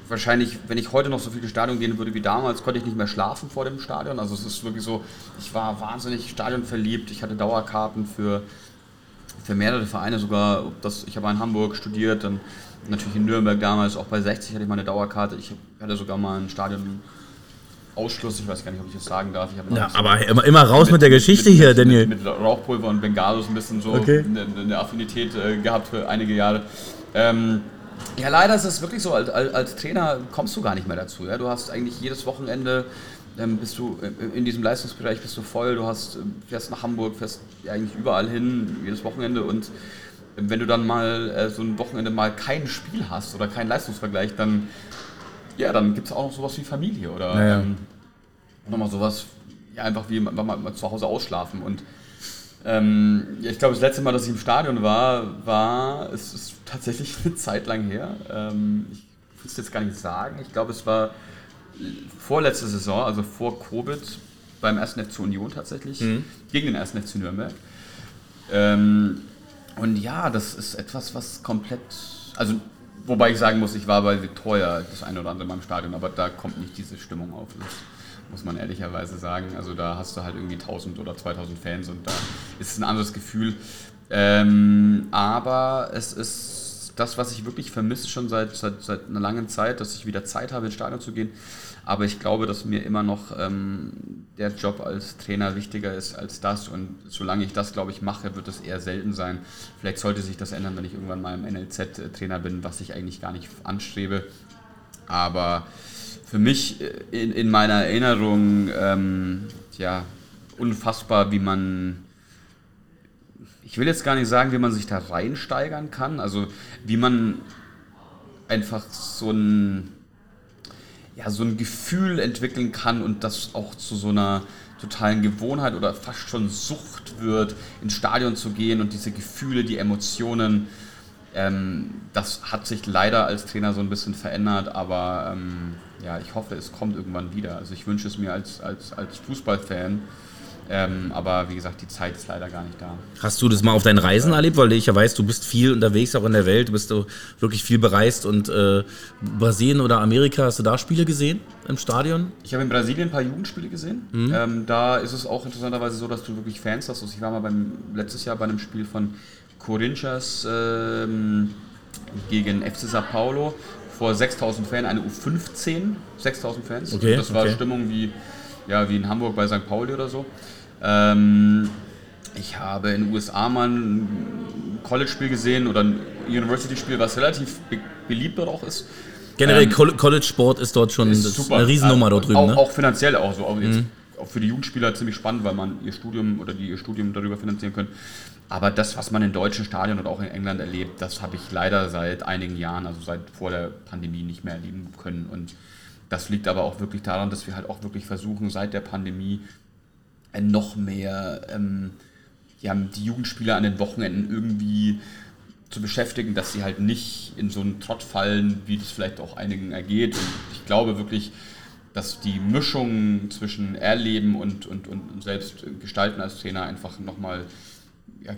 wahrscheinlich, wenn ich heute noch so viel ins Stadion gehen würde wie damals, konnte ich nicht mehr schlafen vor dem Stadion. Also es ist wirklich so, ich war wahnsinnig stadionverliebt, ich hatte Dauerkarten für mehrere Vereine sogar, ich habe in Hamburg studiert, dann natürlich in Nürnberg damals, auch bei 60 hatte ich mal eine Dauerkarte, ich hatte sogar mal einen Stadionausschluss, ich weiß gar nicht, ob ich das sagen darf. Immer raus mit der Geschichte hier, Daniel. Mit Rauchpulver und Bengalos ein bisschen so eine Affinität gehabt für einige Jahre. Ja, leider ist es wirklich so, als Trainer kommst du gar nicht mehr dazu. Ja? Du hast eigentlich jedes Wochenende... bist du in diesem Leistungsbereich bist du voll, du fährst nach Hamburg, fährst eigentlich überall hin, jedes Wochenende und wenn du dann mal so ein Wochenende mal kein Spiel hast oder keinen Leistungsvergleich, dann gibt es auch noch sowas wie Familie oder nochmal sowas, ja, einfach wie mal zu Hause ausschlafen und ich glaube, das letzte Mal, dass ich im Stadion war es ist tatsächlich eine Zeit lang her, ich will es jetzt gar nicht sagen, ich glaube, es war vorletzte Saison, also vor Covid, beim 1. FC Union tatsächlich, gegen den 1. FC Nürnberg. Und ja, das ist etwas, was komplett, also wobei ich sagen muss, ich war bei Viktoria das eine oder andere Mal im Stadion, aber da kommt nicht diese Stimmung auf, das muss man ehrlicherweise sagen. Also da hast du halt irgendwie 1000 oder 2000 Fans und da ist es ein anderes Gefühl. Aber es ist das, was ich wirklich vermisse, schon seit einer langen Zeit, dass ich wieder Zeit habe, ins Stadion zu gehen. Aber ich glaube, dass mir immer noch der Job als Trainer wichtiger ist als das. Und solange ich das, glaube ich, mache, wird das eher selten sein. Vielleicht sollte sich das ändern, wenn ich irgendwann mal im NLZ Trainer bin, was ich eigentlich gar nicht anstrebe. Aber für mich in meiner Erinnerung, unfassbar, wie man... Ich will jetzt gar nicht sagen, wie man sich da reinsteigern kann, also wie man einfach so ein Gefühl entwickeln kann und das auch zu so einer totalen Gewohnheit oder fast schon Sucht wird, ins Stadion zu gehen und diese Gefühle, die Emotionen, das hat sich leider als Trainer so ein bisschen verändert, aber ich hoffe, es kommt irgendwann wieder. Also ich wünsche es mir als Fußballfan, Aber wie gesagt, die Zeit ist leider gar nicht da. Hast du das mal auf deinen Reisen erlebt? Weil ich ja weiß, du bist viel unterwegs, auch in der Welt, du bist wirklich viel bereist. Und Brasilien oder Amerika, hast du da Spiele gesehen im Stadion? Ich habe in Brasilien ein paar Jugendspiele gesehen. Mhm. Da ist es auch interessanterweise so, dass du wirklich Fans hast. Also ich war mal letztes Jahr bei einem Spiel von Corinthians gegen FC São Paulo vor 6.000 Fans, eine U15, 6.000 Fans. Okay, das war Stimmung wie in Hamburg bei St. Pauli oder so. Ich habe in den USA mal ein College-Spiel gesehen oder ein University-Spiel, was relativ beliebt dort auch ist. Generell College-Sport ist dort schon ist eine Riesennummer dort drüben. Auch finanziell auch so. Auch für die Jugendspieler ziemlich spannend, weil man ihr Studium darüber finanzieren können. Aber das, was man in deutschen Stadien oder auch in England erlebt, das habe ich leider seit einigen Jahren, also seit vor der Pandemie, nicht mehr erleben können. Und das liegt aber auch wirklich daran, dass wir halt auch wirklich versuchen, seit der Pandemie noch mehr die Jugendspieler an den Wochenenden irgendwie zu beschäftigen, dass sie halt nicht in so einen Trott fallen, wie das vielleicht auch einigen ergeht. Und ich glaube wirklich, dass die Mischung zwischen Erleben und selbst gestalten als Trainer einfach nochmal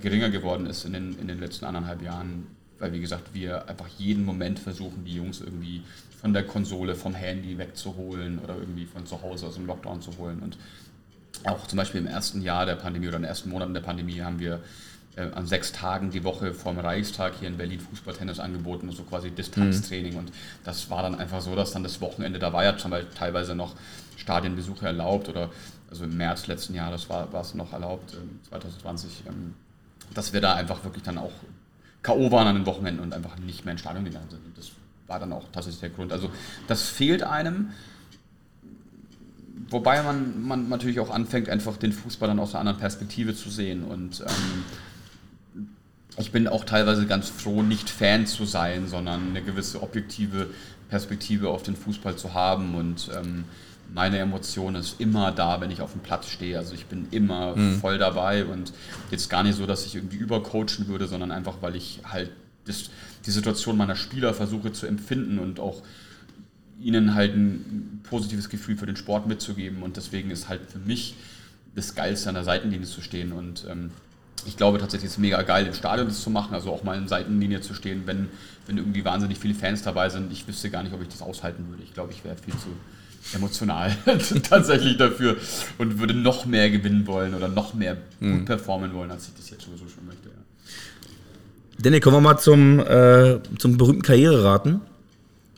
geringer geworden ist in den letzten 1,5 Jahren. Weil, wie gesagt, wir einfach jeden Moment versuchen, die Jungs irgendwie von der Konsole, vom Handy wegzuholen oder irgendwie von zu Hause aus dem Lockdown zu holen. Und auch zum Beispiel im ersten Jahr der Pandemie oder in den ersten Monaten der Pandemie haben wir an 6 Tagen die Woche vorm Reichstag hier in Berlin Fußballtennis angeboten, also quasi Distanztraining. Und das war dann einfach so, dass dann das Wochenende, da war ja zum Beispiel teilweise noch Stadienbesuche erlaubt oder also im März letzten Jahres war es noch erlaubt, 2020, dass wir da einfach wirklich dann auch K.O. waren an den Wochenenden und einfach nicht mehr ins Stadion gegangen sind. Und das war dann auch tatsächlich der Grund. Also das fehlt einem, wobei man natürlich auch anfängt, einfach den Fußball dann aus einer anderen Perspektive zu sehen. Und ich bin auch teilweise ganz froh, nicht Fan zu sein, sondern eine gewisse objektive Perspektive auf den Fußball zu haben. Und meine Emotion ist immer da, wenn ich auf dem Platz stehe. Also ich bin immer voll dabei und jetzt gar nicht so, dass ich irgendwie übercoachen würde, sondern einfach, weil ich halt die Situation meiner Spieler versuche zu empfinden und auch ihnen halt ein positives Gefühl für den Sport mitzugeben. Und deswegen ist halt für mich das Geilste, an der Seitenlinie zu stehen. Und ich glaube tatsächlich, es ist mega geil, im Stadion das zu machen, also auch mal in Seitenlinie zu stehen, wenn irgendwie wahnsinnig viele Fans dabei sind. Ich wüsste gar nicht, ob ich das aushalten würde. Ich glaube, ich wäre viel zu emotional tatsächlich dafür und würde noch mehr gewinnen wollen oder noch mehr gut performen wollen, als ich das jetzt sowieso schon möchte. Ja. Daniel, kommen wir mal zum berühmten Karriereraten.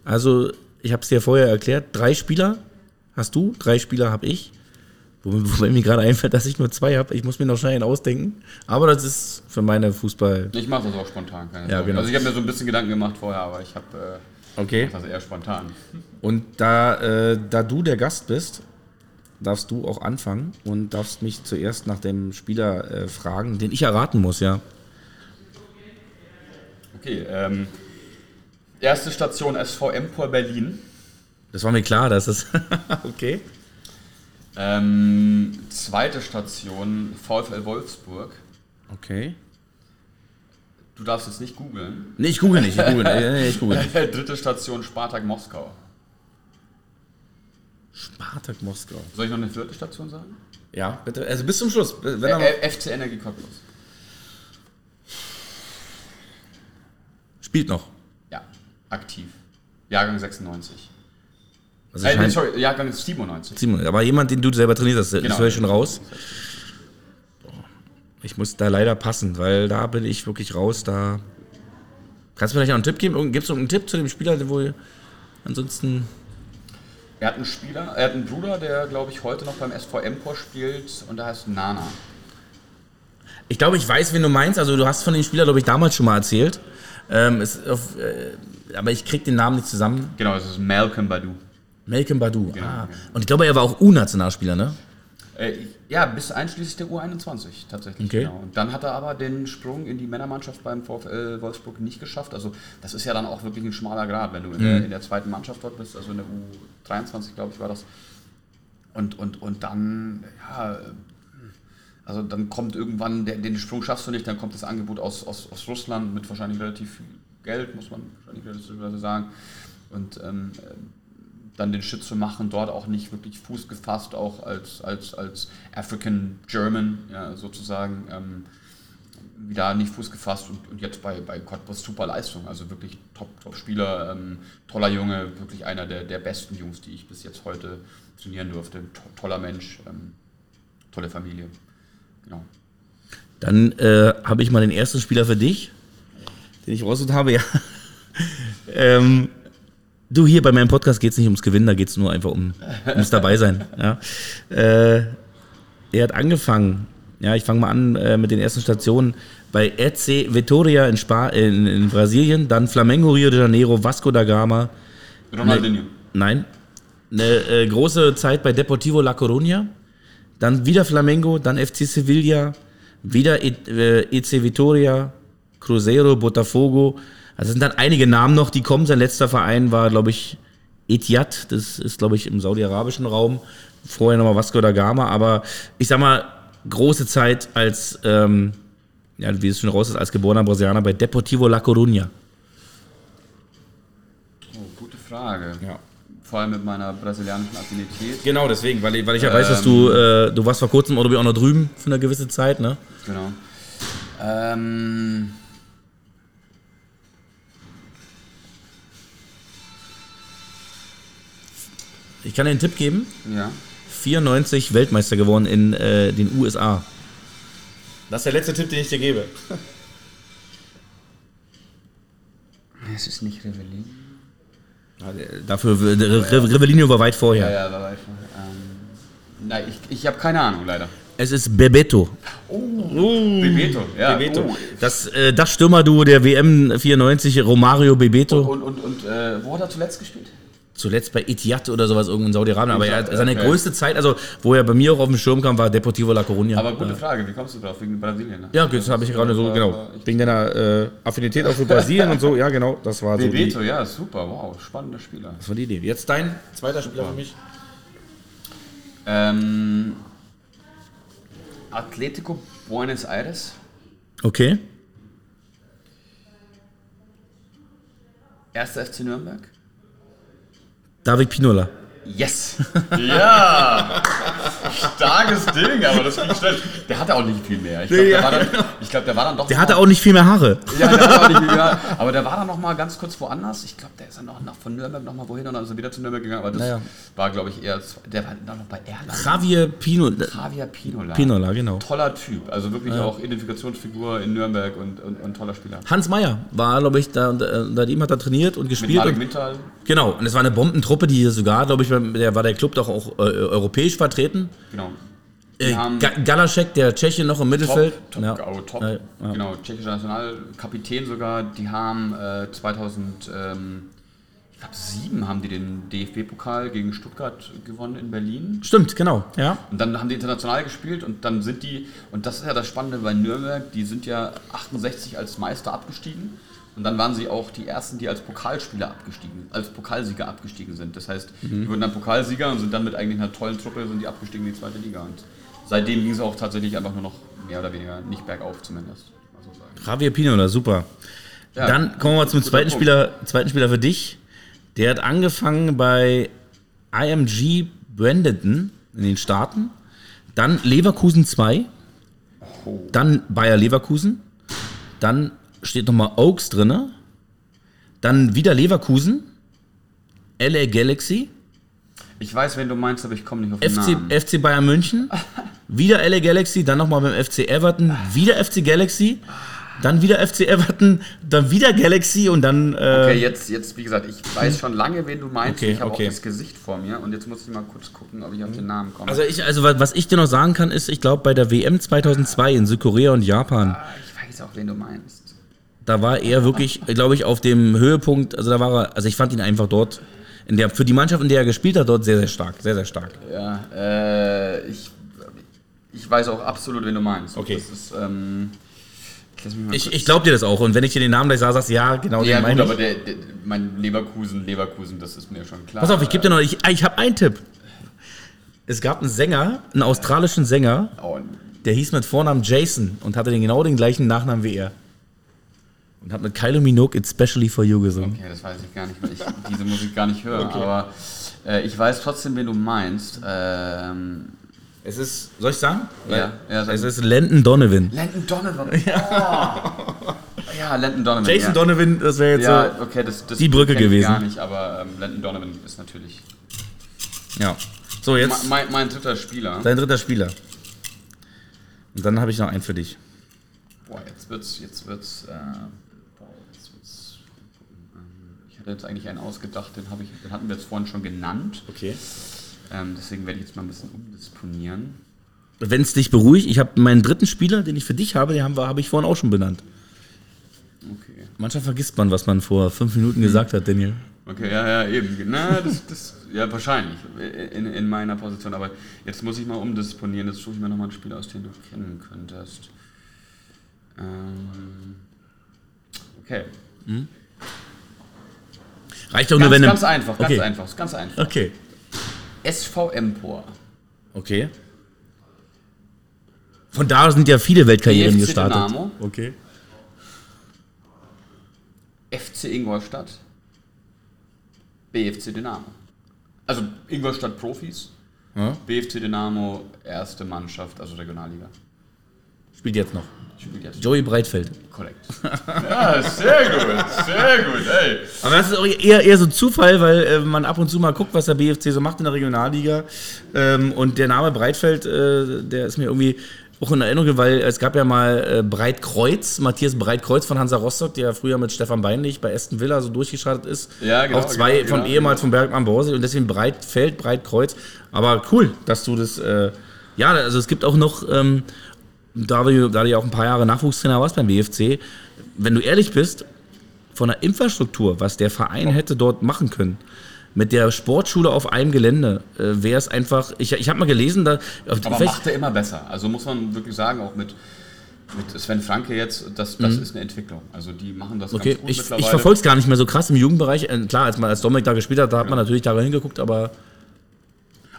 Also, ich habe es dir vorher erklärt, 3 Spieler hast du, 3 Spieler habe ich. Wobei mir gerade einfällt, dass ich nur 2 habe. Ich muss mir noch schnell einen ausdenken. Aber das ist für meine Fußball... Ich mache das auch spontan. Keine Sorge. Also ich habe mir so ein bisschen Gedanken gemacht vorher, aber ich habe das eher spontan. Und da du der Gast bist, darfst du auch anfangen und darfst mich zuerst nach dem Spieler fragen, den ich erraten muss, ja. Okay, erste Station SV Empor Berlin. Das war mir klar, dass es... okay. Zweite Station, VfL Wolfsburg. Okay. Du darfst jetzt nicht googeln. Nee, ich google nicht. Dritte Station, Spartak Moskau. Spartak Moskau. Soll ich noch eine vierte Station sagen? Ja, bitte. Also bis zum Schluss. FC Energie Cottbus. Spielt noch. Ja, aktiv. Jahrgang 96. Also Jahrgang ist 97. Aber jemand, den du selber trainiert hast, das höre ich schon raus. Ich muss da leider passen, weil da bin ich wirklich raus. Da kannst du vielleicht noch einen Tipp geben? Gibt es noch einen Tipp zu dem Spieler, wo ansonsten... Er hat einen Bruder, der, glaube ich, heute noch beim SV Empor spielt und der heißt Nana. Ich glaube, ich weiß, wen du meinst. Also du hast von dem Spieler, glaube ich, damals schon mal erzählt. Aber ich kriege den Namen nicht zusammen. Genau, es ist Malcolm Badu. Genau, ah. Genau. Und ich glaube, er war auch U-Nationalspieler, ne? Ja, bis einschließlich der U21 tatsächlich. Okay. Genau. Und dann hat er aber den Sprung in die Männermannschaft beim VfL Wolfsburg nicht geschafft. Also das ist ja dann auch wirklich ein schmaler Grad, wenn du in der zweiten Mannschaft dort bist, also in der U23, glaube ich, war das. Und dann, ja, also dann kommt irgendwann, den Sprung schaffst du nicht, dann kommt das Angebot aus Russland mit wahrscheinlich relativ viel Geld, muss man wahrscheinlich sagen. Und dann den Shit zu machen, dort auch nicht wirklich Fuß gefasst, auch als African German, ja, sozusagen, wieder nicht Fuß gefasst und jetzt bei Cottbus super Leistung, also wirklich Top-Spieler, toller Junge, wirklich einer der besten Jungs, die ich bis jetzt heute trainieren durfte, toller Mensch, tolle Familie, genau. Dann habe ich mal den ersten Spieler für dich, den ich rausgesucht habe, ja. Du, hier bei meinem Podcast geht es nicht ums Gewinnen, da geht es nur einfach ums Dabeisein. Ja. Er hat angefangen, ja, ich fange mal an mit den ersten Stationen, bei FC Viktoria in Brasilien, dann Flamengo, Rio de Janeiro, Vasco da Gama. Ronaldinho. Nein. Eine große Zeit bei Deportivo La Coruña, dann wieder Flamengo, dann FC Sevilla, wieder EC Viktoria, Cruzeiro, Botafogo. Also es sind dann einige Namen noch, die kommen. Sein letzter Verein war, glaube ich, Etihad. Das ist, glaube ich, im saudi-arabischen Raum. Vorher nochmal Vasco da Gama. Aber ich sag mal, große Zeit als, ja, wie es schon raus ist, als geborener Brasilianer bei Deportivo La Coruña. Oh, gute Frage. Ja. Vor allem mit meiner brasilianischen Affinität. Genau, deswegen, weil ich ja weiß, dass du warst vor kurzem oder auch noch drüben für eine gewisse Zeit, ne? Genau. Ich kann dir einen Tipp geben. Ja. 94 Weltmeister geworden in den USA. Das ist der letzte Tipp, den ich dir gebe. Es ist nicht Rivellino. Dafür, Rivellino war weit vorher. Ja, war weit vorher. Nein, ich habe keine Ahnung, leider. Es ist Bebeto. Oh. Bebeto, ja. Bebeto. Oh. Das Stürmerduo der WM 94, Romario Bebeto. Und wo hat er zuletzt gespielt? Zuletzt bei Etihad oder sowas irgendwo in Saudi-Arabien, aber er, seine größte Zeit, also wo er bei mir auch auf dem Schirm kam, war Deportivo La Coruña. Aber gute Frage, wie kommst du drauf? Wegen Brasilien, ne? Ja, das habe ich gerade so, genau. Wegen deiner Affinität auch für Brasilien und so, ja genau, das war Bebeto, so. Bebeto, ja, super, wow, spannender Spieler. Das war die Idee. Jetzt dein zweiter Spieler für mich. Atlético Buenos Aires. Okay. Erster FC Nürnberg. David Pinola. Yes! Ja! Starkes Ding, aber das ging schnell. Der hatte auch nicht viel mehr. Ich glaube, der war dann doch... Der hatte auch nicht viel mehr Haare. Ja, der hatte auch nicht viel mehr Haare. Aber der war dann noch mal ganz kurz woanders. Ich glaube, der ist dann noch von Nürnberg noch mal wohin und dann ist er wieder zu Nürnberg gegangen. Aber das war, glaube ich, eher... Der war dann noch bei Erlangen. Javier Pinola. Pinola, genau. Toller Typ. Also wirklich auch Identifikationsfigur in Nürnberg und toller Spieler. Hans Meyer war, glaube ich, da bei ihm hat er trainiert und gespielt. Mit Marek. Genau. Und es war eine Bombentruppe, die sogar, glaube ich, der war der Club doch auch europäisch vertreten. Genau. Galaschek, der Tscheche noch im Mittelfeld. Top. Ja. Genau, tschechischer Nationalkapitän sogar. Die haben 2007 haben die den DFB-Pokal gegen Stuttgart gewonnen in Berlin. Stimmt, genau. Ja. Und dann haben die international gespielt und dann sind die, und das ist ja das Spannende bei Nürnberg, die sind ja 68 als Meister abgestiegen. Und dann waren sie auch die ersten, die als Pokalsieger abgestiegen sind. Das heißt, die wurden dann Pokalsieger und sind dann mit eigentlich einer tollen Truppe sind die abgestiegen in die zweite Liga. Und seitdem ging es auch tatsächlich einfach nur noch mehr oder weniger nicht bergauf zumindest. So Javier Pinola, super. Ja, dann kommen wir zum zweiten Spieler für dich. Der hat angefangen bei IMG Bradenton in den Staaten, dann Leverkusen 2, dann Bayer Leverkusen, dann steht nochmal Oaks drin, dann wieder Leverkusen, LA Galaxy. Ich weiß, wen du meinst, aber ich komme nicht auf den Namen. FC Bayern München, wieder LA Galaxy, dann nochmal beim FC Everton, wieder FC Galaxy, dann wieder FC Everton, dann wieder Galaxy und dann... Okay, jetzt, wie gesagt, ich weiß schon lange, wen du meinst, ich habe auch das Gesicht vor mir und jetzt muss ich mal kurz gucken, ob ich auf den Namen komme. Also was ich dir noch sagen kann, ist, ich glaube, bei der WM 2002 in Südkorea und Japan... Ich weiß auch, wen du meinst. Da war er wirklich, glaube ich, auf dem Höhepunkt, ich fand ihn einfach dort, für die Mannschaft, in der er gespielt hat, dort sehr, sehr stark, sehr, sehr stark. Ja, ich weiß auch absolut, wen du meinst. Okay. Das ist, ich glaube dir das auch und wenn ich dir den Namen gleich sage, sagst du, ja, genau, den meine ich. Ja gut, aber mein Leverkusen, das ist mir schon klar. Pass auf, ich gebe dir noch, ich habe einen Tipp. Es gab einen Sänger, einen australischen Sänger, der hieß mit Vornamen Jason und hatte genau den gleichen Nachnamen wie er. Und hat mit Kylie Minogue It's Specially For You gesungen. Okay, das weiß ich gar nicht, weil ich diese Musik gar nicht höre. Okay. Aber ich weiß trotzdem, wen du meinst. Es ist, soll ich sagen? Ja, es ist Landon Donovan. Landon Donovan. Ja. Oh. Ja, Landon Donovan. Jason Donovan, das wäre jetzt ja, so okay, das die Brücke gewesen. Gar nicht, aber Landon Donovan ist natürlich. Ja. So, jetzt. Mein dritter Spieler. Dein dritter Spieler. Und dann habe ich noch einen für dich. Boah, jetzt wird's. Ich hatte jetzt eigentlich einen ausgedacht, den hatten wir jetzt vorhin schon genannt. Okay. Deswegen werde ich jetzt mal ein bisschen umdisponieren. Wenn es dich beruhigt, ich habe meinen dritten Spieler, den ich für dich habe, den habe ich vorhin auch schon benannt. Okay. Manchmal vergisst man, was man vor 5 Minuten gesagt hat, Daniel. Okay, ja, eben. Na, das, ja, wahrscheinlich in meiner Position. Aber jetzt muss ich mal umdisponieren. Jetzt suche ich mir nochmal einen Spieler aus, den du kennen könntest. Okay. Hm? Reicht doch nur, wenn... Ganz einfach. Okay. SV Empor. Okay. Von da sind ja viele Weltkarrieren BFC gestartet. FC Dynamo. Okay. FC Ingolstadt. BFC Dynamo. Also Ingolstadt Profis. Ja. BFC Dynamo, erste Mannschaft, also Regionalliga. Spielt jetzt noch. Joey Breitfeld. Korrekt. Ja, sehr gut, ey. Aber das ist auch eher so Zufall, weil man ab und zu mal guckt, was der BFC so macht in der Regionalliga. Und der Name Breitfeld, der ist mir irgendwie auch in Erinnerung, weil es gab ja mal Breitkreuz, Matthias Breitkreuz von Hansa Rostock, der ja früher mit Stefan Beinlich bei Aston Villa so durchgestartet ist. Ja, genau. Auch zwei von ehemals von Bergmann Borsig und deswegen Breitfeld, Breitkreuz. Aber cool, dass du das... ja, also es gibt auch noch... Da du ja auch ein paar Jahre Nachwuchstrainer warst beim BFC, wenn du ehrlich bist, von der Infrastruktur, was der Verein hätte dort machen können, mit der Sportschule auf einem Gelände, wäre es einfach, ich habe mal gelesen, da... Aber macht er immer besser, also muss man wirklich sagen, auch mit Sven Franke jetzt, das ist eine Entwicklung. Also die machen das ganz gut mittlerweile. Ich verfolge es gar nicht mehr so krass im Jugendbereich. Klar, als Dominik da gespielt hat, da hat man natürlich da hingeguckt, aber...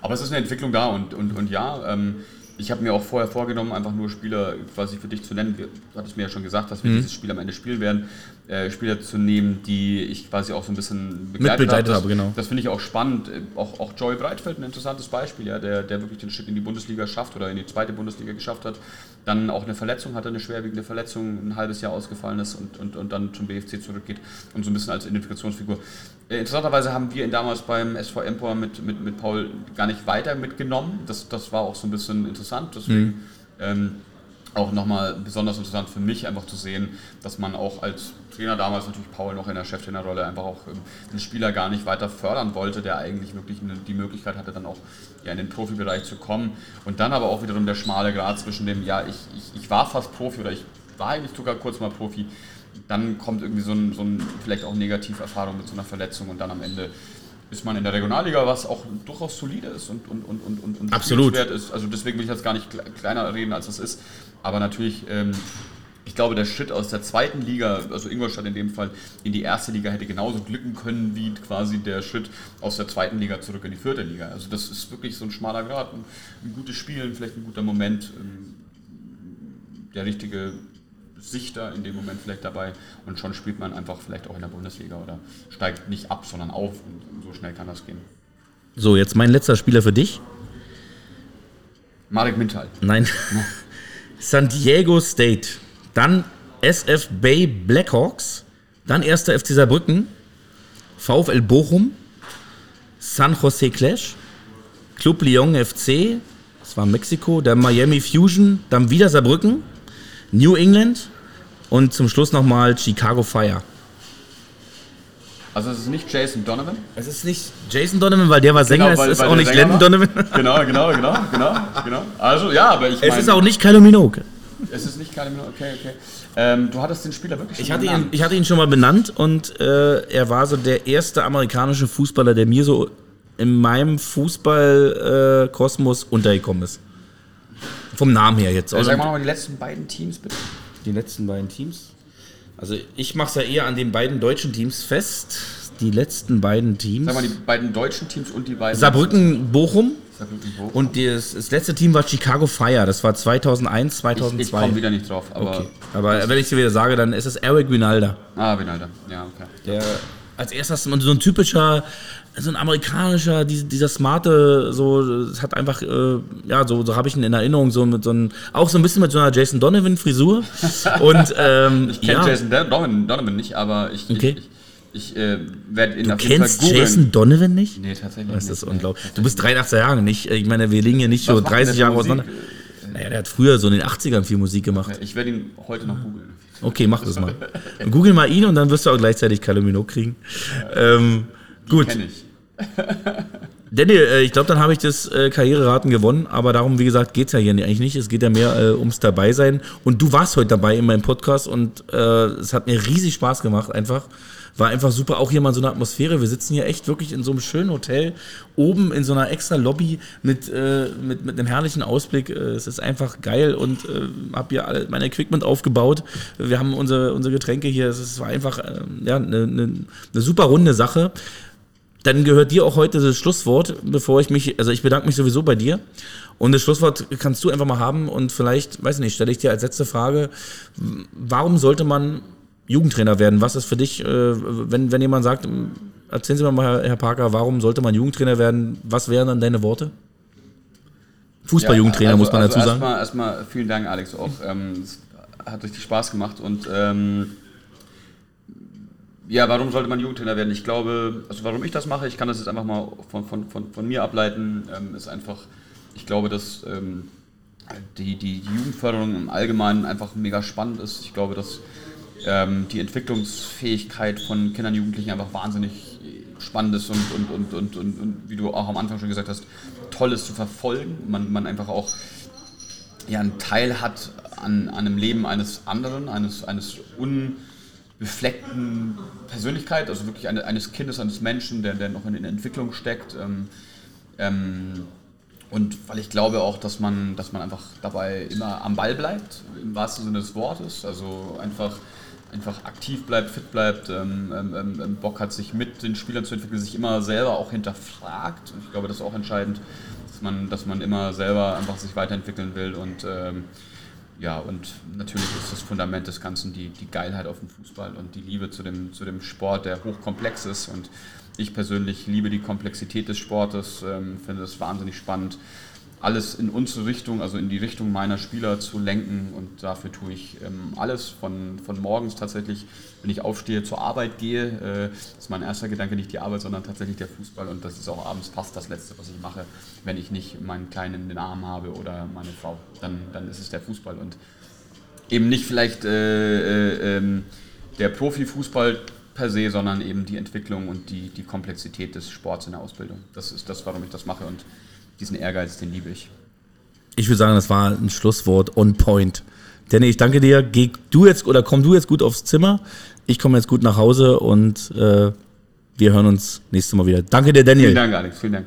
Aber es ist eine Entwicklung da und ja... Ich habe mir auch vorher vorgenommen, einfach nur Spieler, quasi für dich zu nennen, du hattest mir ja schon gesagt, dass wir dieses Spiel am Ende spielen werden, Spieler zu nehmen, die ich quasi auch so ein bisschen begleitet habe. Genau. Das finde ich auch spannend. Auch Joey Breitfeld, ein interessantes Beispiel, ja, der wirklich den Schritt in die Bundesliga schafft oder in die zweite Bundesliga geschafft hat, dann auch eine Verletzung hatte, eine schwerwiegende Verletzung, ein halbes Jahr ausgefallen ist und dann zum BFC zurückgeht und so ein bisschen als Identifikationsfigur. Interessanterweise haben wir ihn damals beim SV Empor mit Paul gar nicht weiter mitgenommen. Das war auch so ein bisschen interessant, deswegen auch nochmal besonders interessant für mich einfach zu sehen, dass man auch als Trainer damals natürlich Paul noch in der Cheftrainerrolle einfach auch den Spieler gar nicht weiter fördern wollte, der eigentlich wirklich die Möglichkeit hatte, dann auch in den Profibereich zu kommen und dann aber auch wiederum der schmale Grat zwischen dem, ich war fast Profi oder ich war eigentlich sogar kurz mal Profi, dann kommt irgendwie so ein vielleicht auch Negativerfahrung mit so einer Verletzung und dann am Ende ist man in der Regionalliga, was auch durchaus solide ist und absolut wert ist. Also deswegen will ich jetzt gar nicht kleiner reden, als das ist. Aber natürlich, ich glaube, der Schritt aus der zweiten Liga, also Ingolstadt in dem Fall, in die erste Liga hätte genauso glücken können, wie quasi der Schritt aus der zweiten Liga zurück in die vierte Liga. Also das ist wirklich so ein schmaler Grat. Ein gutes Spielen, vielleicht ein guter Moment, der richtige Sichter in dem Moment vielleicht dabei und schon spielt man einfach vielleicht auch in der Bundesliga oder steigt nicht ab, sondern auf und so schnell kann das gehen. So, jetzt mein letzter Spieler für dich. Marek Mintal. Nein. San Diego State, dann SF Bay Blackhawks, dann 1. FC Saarbrücken, VfL Bochum, San Jose Clash, Club Lyon FC, das war Mexiko, dann Miami Fusion, dann wieder Saarbrücken, New England und zum Schluss nochmal Chicago Fire. Also es ist nicht Jason Donovan? Es ist nicht Jason Donovan, weil der war Sänger, genau, es ist auch nicht Landon Donovan. Genau. Also ja, aber ich meine... Es ist auch nicht Kylie Minogue. Es ist nicht Kylie Minogue, okay. Du hattest den Spieler wirklich schon benannt. Ich hatte ihn schon mal benannt und er war so der erste amerikanische Fußballer, der mir so in meinem Fußballkosmos untergekommen ist. Vom Namen her jetzt. Sag mal die letzten beiden Teams, bitte. Die letzten beiden Teams? Also ich mache es ja eher an den beiden deutschen Teams fest. Die letzten beiden Teams. Sag mal, die beiden deutschen Teams und die beiden... Saarbrücken, Bochum Und das letzte Team war Chicago Fire. Das war 2001, 2002. Ich komme wieder nicht drauf. Aber, okay. Aber wenn ich es wieder sage, dann ist es Eric Rinalda. Ah, Rinalda. Ja, okay. Der als erstes so ein typischer, so ein amerikanischer, dieser smarte, so, das hat einfach, ja, so habe ich ihn in Erinnerung, so mit so einem, auch so ein bisschen mit so einer Jason Donovan Frisur. Und, ich kenne ja. Jason Donovan nicht, aber ich werde ihn auf jeden Fall googeln. Du kennst Jason Donovan nicht? Nee, tatsächlich nicht. Das ist unglaublich. Du bist 83 Jahre, nicht? Ich meine, wir liegen hier nicht so 30 Jahre auseinander. Naja, der hat früher so in den 80ern viel Musik gemacht. Ich werde ihn heute noch googeln. Okay, mach das mal. Google mal ihn und dann wirst du auch gleichzeitig Kalumino kriegen. Gut. Kenn ich. Daniel, ich glaube, dann habe ich das Karriereraten gewonnen, aber darum, wie gesagt, geht es ja hier eigentlich nicht. Es geht ja mehr ums Dabeisein. Und du warst heute dabei in meinem Podcast und es hat mir riesig Spaß gemacht einfach. War einfach super, auch hier mal in so einer Atmosphäre. Wir sitzen hier echt wirklich in so einem schönen Hotel, oben in so einer extra Lobby mit einem herrlichen Ausblick. Es ist einfach geil und habe hier alle mein Equipment aufgebaut. Wir haben unsere Getränke hier. Es war einfach ja, eine super runde Sache. Dann gehört dir auch heute das Schlusswort, bevor ich mich, also ich bedanke mich sowieso bei dir. Und das Schlusswort kannst du einfach mal haben und vielleicht, weiß nicht, stelle ich dir als letzte Frage, warum sollte man Jugendtrainer werden? Was ist für dich, wenn jemand sagt, erzählen Sie mir mal, Herr Parker, warum sollte man Jugendtrainer werden? Was wären dann deine Worte? Fußball-Jugendtrainer, ja, also, muss man dazu sagen. Erstmal vielen Dank, Alex, auch. Es hat richtig Spaß gemacht und ja, warum sollte man Jugendtrainer werden? Ich glaube, also warum ich das mache, ich kann das jetzt einfach mal von mir ableiten, ist einfach, ich glaube, dass die Jugendförderung im Allgemeinen einfach mega spannend ist. Ich glaube, dass die Entwicklungsfähigkeit von Kindern und Jugendlichen einfach wahnsinnig spannend ist und wie du auch am Anfang schon gesagt hast, toll ist zu verfolgen. Man einfach auch ja, einen Teil hat an einem Leben eines anderen, eines unbefleckten Persönlichkeit, also wirklich eines Kindes, eines Menschen, der noch in Entwicklung steckt. Und weil ich glaube auch, dass man einfach dabei immer am Ball bleibt, im wahrsten Sinne des Wortes, also einfach aktiv bleibt, fit bleibt, Bock hat, sich mit den Spielern zu entwickeln, sich immer selber auch hinterfragt. Ich glaube, das ist auch entscheidend, dass man immer selber einfach sich weiterentwickeln will und ja, und natürlich ist das Fundament des Ganzen die Geilheit auf dem Fußball und die Liebe zu dem Sport, der hochkomplex ist. Und ich persönlich liebe die Komplexität des Sportes, finde es wahnsinnig spannend, alles in unsere Richtung, also in die Richtung meiner Spieler zu lenken, und dafür tue ich alles, von morgens tatsächlich, wenn ich aufstehe, zur Arbeit gehe, ist mein erster Gedanke nicht die Arbeit, sondern tatsächlich der Fußball, und das ist auch abends fast das Letzte, was ich mache, wenn ich nicht meinen Kleinen in den Arm habe oder meine Frau, dann ist es der Fußball und eben nicht vielleicht der Profifußball per se, sondern eben die Entwicklung und die Komplexität des Sports in der Ausbildung. Das ist das, warum ich das mache, und diesen Ehrgeiz, den liebe ich. Ich würde sagen, das war ein Schlusswort on point. Danny, ich danke dir. Komm du jetzt gut aufs Zimmer. Ich komme jetzt gut nach Hause und wir hören uns nächstes Mal wieder. Danke dir, Daniel. Vielen Dank, Alex. Vielen Dank.